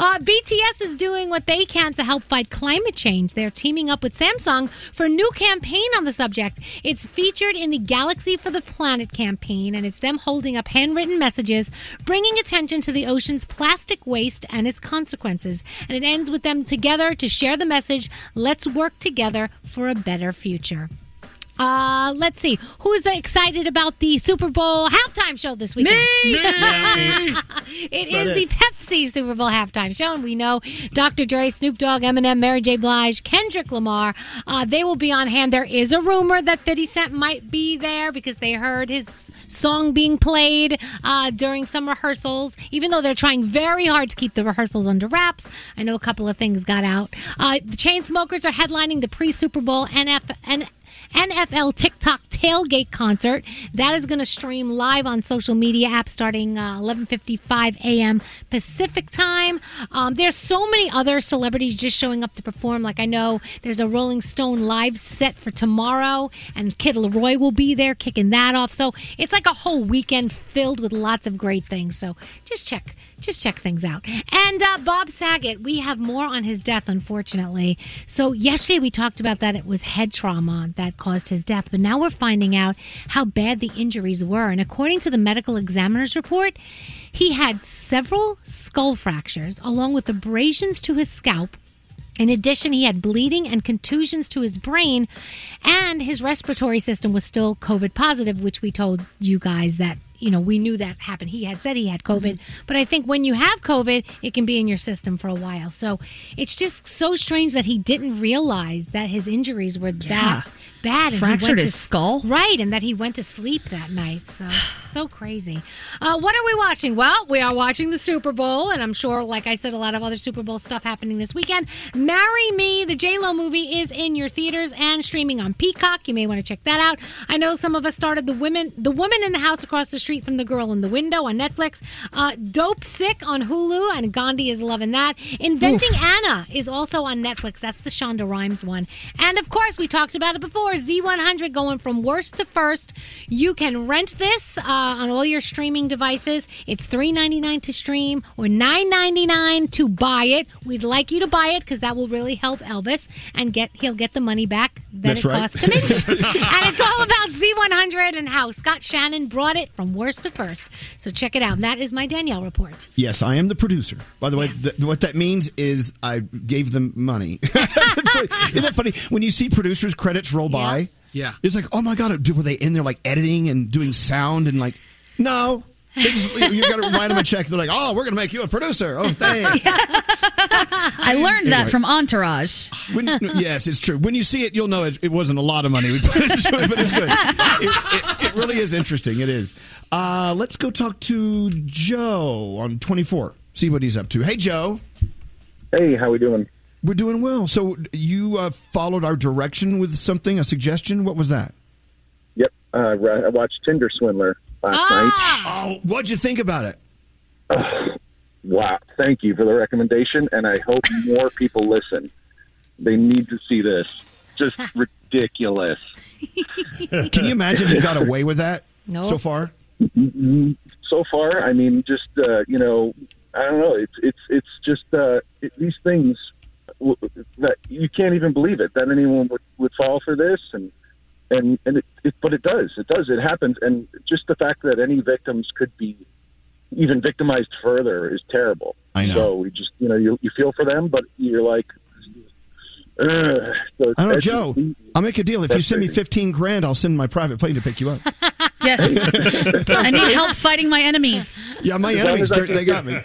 Uh, B T S is doing what they can to help fight climate change. They're teaming up with Samsung for a new campaign on the subject. It's featured in the Galaxy for the Planet campaign, and it's them holding up handwritten messages, bringing attention to the ocean's plastic waste and its consequences. And it ends with them together to share the message, let's work together for a better future. Uh, let's see. Who's excited about the Super Bowl halftime show this weekend? Me! me. It is it. the Pepsi Super Bowl halftime show, and we know Doctor Dre, Snoop Dogg, Eminem, Mary J. Blige, Kendrick Lamar, uh, they will be on hand. There is a rumor that fifty Cent might be there because they heard his song being played uh, during some rehearsals, even though they're trying very hard to keep the rehearsals under wraps. I know a couple of things got out. Uh, the Chainsmokers are headlining the pre-Super Bowl N F N F L TikTok tailgate concert. That is going to stream live on social media app starting uh, eleven fifty-five a.m. Pacific time. Um, there's so many other celebrities just showing up to perform. Like I know there's a Rolling Stone live set for tomorrow, and Kid Leroy will be there kicking that off. So it's like a whole weekend filled with lots of great things. So just check. Just check things out. And uh, Bob Saget, we have more on his death, unfortunately. So yesterday we talked about that. It was head trauma that caused his death. But now we're finding out how bad the injuries were. And according to the medical examiner's report, he had several skull fractures along with abrasions to his scalp. In addition, he had bleeding and contusions to his brain, and his respiratory system was still COVID positive, which we told you guys that, you know, we knew that happened. He had said he had COVID, mm-hmm. but I think when you have COVID, it can be in your system for a while. So it's just so strange that he didn't realize that his injuries were yeah. that bad. And fractured he went his to, skull. Right, and that he went to sleep that night. So, so crazy. Uh, what are we watching? Well, we are watching the Super Bowl, and I'm sure, like I said, a lot of other Super Bowl stuff happening this weekend. Marry Me, the J-Lo movie, is in your theaters and streaming on Peacock. You may want to check that out. I know some of us started the women, the woman in the house across the street from the girl in the window on Netflix. Uh, Dope Sick on Hulu, and Gandhi is loving that. Inventing Oof. Anna is also on Netflix. That's the Shonda Rhimes one. And of course, we talked about it before, Z one hundred going from worst to first. You can rent this uh, on all your streaming devices. It's three ninety-nine to stream or nine ninety-nine to buy it. We'd like you to buy it because that will really help Elvis, and get he'll get the money back that That's it right. cost to make. And it's all about Z one hundred and how Scott Shannon brought it from worst to first. So check it out. And that is my Danielle report. Yes, I am the producer. By the way, yes. th- what that means is I gave them money. Like, isn't that funny? When you see producers' credits roll yeah. by, yeah, it's like, oh my God, were they in there like editing and doing sound and like, no. You've got to write them a check. They're like, oh, we're going to make you a producer. Oh, thanks. I learned anyway. that from Entourage. When, yes, it's true. When you see it, you'll know it, it wasn't a lot of money we put into it, but it's good. It, it, it really is interesting. It is. Uh, let's go talk to Joe on twenty-four. See what he's up to. Hey, Joe. Hey, how we doing? We're doing well. So you uh, followed our direction with something, a suggestion. What was that? Yep. Uh, I watched Tinder Swindler. last ah! night. Oh, what'd you think about it? Uh, wow. Thank you for the recommendation, and I hope more people listen. They need to see this. Just ridiculous. Can you imagine he got away with that nope. so far? So far, I mean, just, uh, you know, I don't know. It's it's it's just uh, it, these things that you can't even believe it, that anyone would, would fall for this. And and, and it, it, but it does. It does. It happens. And just the fact that any victims could be even victimized further is terrible. I know. So we just, you know, you, you feel for them, but you're like, Uh, so I don't know, Joe, I'll make a deal. If you send me fifteen grand, I'll send my private plane to pick you up. Yes. I need help fighting my enemies. Yeah, my as enemies, they get, got me. As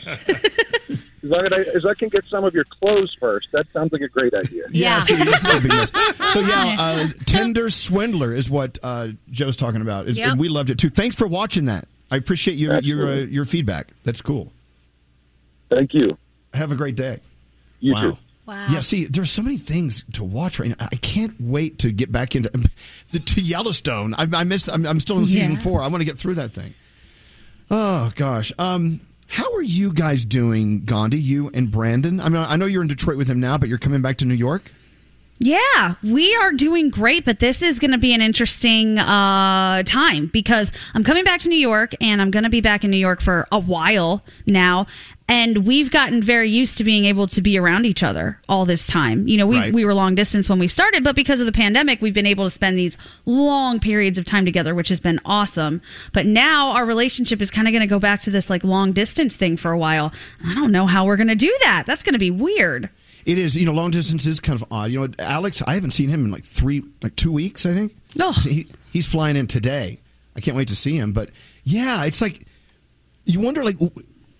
long as I, as I can get some of your clothes first, that sounds like a great idea. Yeah. yeah so, yes. so, yeah, uh, Tinder Swindler is what uh, Joe's talking about. Yep. And we loved it, too. Thanks for watching that. I appreciate your, your, uh, your feedback. That's cool. Thank you. Have a great day. You wow. too. Wow. Yeah, see, there's so many things to watch right now. I can't wait to get back into the, to Yellowstone. I, I missed. I'm, I'm still in season yeah. four. I want to get through that thing. Oh gosh, um, how are you guys doing, Gandhi? You and Brandon? I mean, I know you're in Detroit with him now, but you're coming back to New York. Yeah, we are doing great, but this is going to be an interesting uh, time because I'm coming back to New York, and I'm going to be back in New York for a while now. And we've gotten very used to being able to be around each other all this time. You know, we right. we were long distance when we started, but because of the pandemic, we've been able to spend these long periods of time together, which has been awesome. But now our relationship is kind of going to go back to this like long distance thing for a while. I don't know how we're going to do that. That's going to be weird. It is. You know, long distance is kind of odd. You know, Alex, I haven't seen him in like three, like two weeks, I think. No. Oh. He, he's flying in today. I can't wait to see him. But yeah, it's like you wonder like...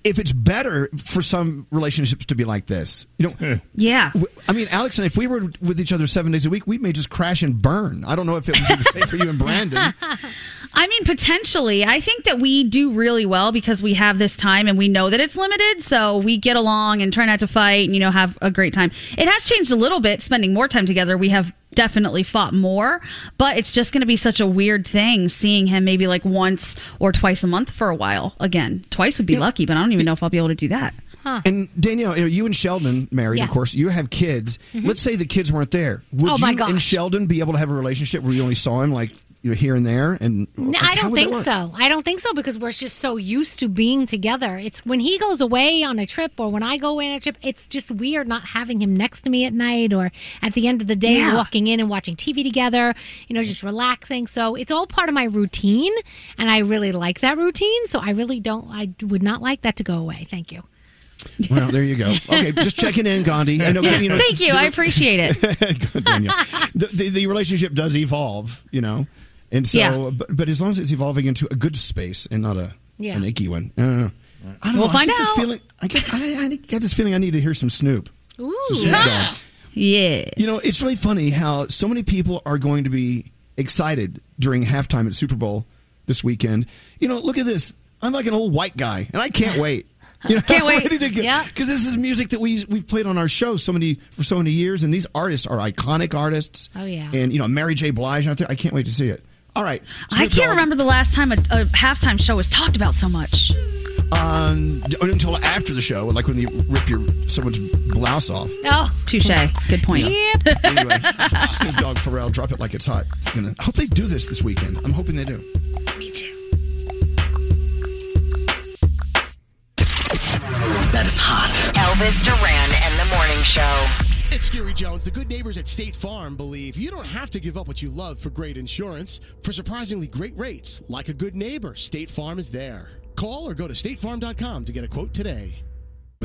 if it's better for some relationships to be like this, you know. Yeah. I mean, Alex and if we were with each other seven days a week, we may just crash and burn. I don't know if it would be the same for you and Brandon. I mean, potentially. I think that we do really well because we have this time and we know that it's limited. So we get along and try not to fight and, you know, have a great time. It has changed a little bit. Spending more time together, we have definitely fought more, but it's just going to be such a weird thing seeing him maybe like once or twice a month for a while. Again, twice would be yeah. lucky, but I don't even know if I'll be able to do that. Huh. And Danielle, you and Sheldon married, yeah. of course. You have kids. Mm-hmm. Let's say the kids weren't there. Would oh my you gosh. and Sheldon be able to have a relationship where you only saw him like you know, here and there? And no, like, I don't think so. I don't think so because we're just so used to being together. It's when he goes away on a trip or when I go away on a trip, it's just weird not having him next to me at night or at the end of the day yeah. walking in and watching T V together, you know, just relaxing. So it's all part of my routine and I really like that routine. So I really don't, I would not like that to go away. Thank you. Well, there you go. Okay, just checking in, Gandhi. I know, yeah, you know, thank you. The, I appreciate it. the, the, the relationship does evolve, you know. And so, yeah. but, but as long as it's evolving into a good space and not a yeah. an icky one, I don't know. I don't we'll know. find I get out. Feeling, I, get, I, I get this feeling I need to hear some Snoop. Ooh, some Snoop Dogg. Yes. You know, it's really funny how so many people are going to be excited during halftime at Super Bowl this weekend. You know, look at this. I'm like an old white guy, and I can't wait. You know, can't I'm wait. Because yep. this is music that we, we've played on our show so many for so many years, and these artists are iconic artists. Oh, yeah. And, you know, Mary J. Blige out there. I can't wait to see it. All right. Snoop I can't Dogg. remember the last time a, a halftime show was talked about so much. Um, until after the show, like when you rip your someone's blouse off. Oh, touche. Good point. Yep. Anyway, Snoop Dogg, Pharrell, Drop It Like It's Hot. It's gonna, I hope they do this this weekend. I'm hoping they do. Me too. That is hot. Elvis Duran and the Morning Show. It's Gary Jones. The good neighbors at State Farm believe you don't have to give up what you love for great insurance. For surprisingly great rates, like a good neighbor, State Farm is there. Call or go to state farm dot com to get a quote today.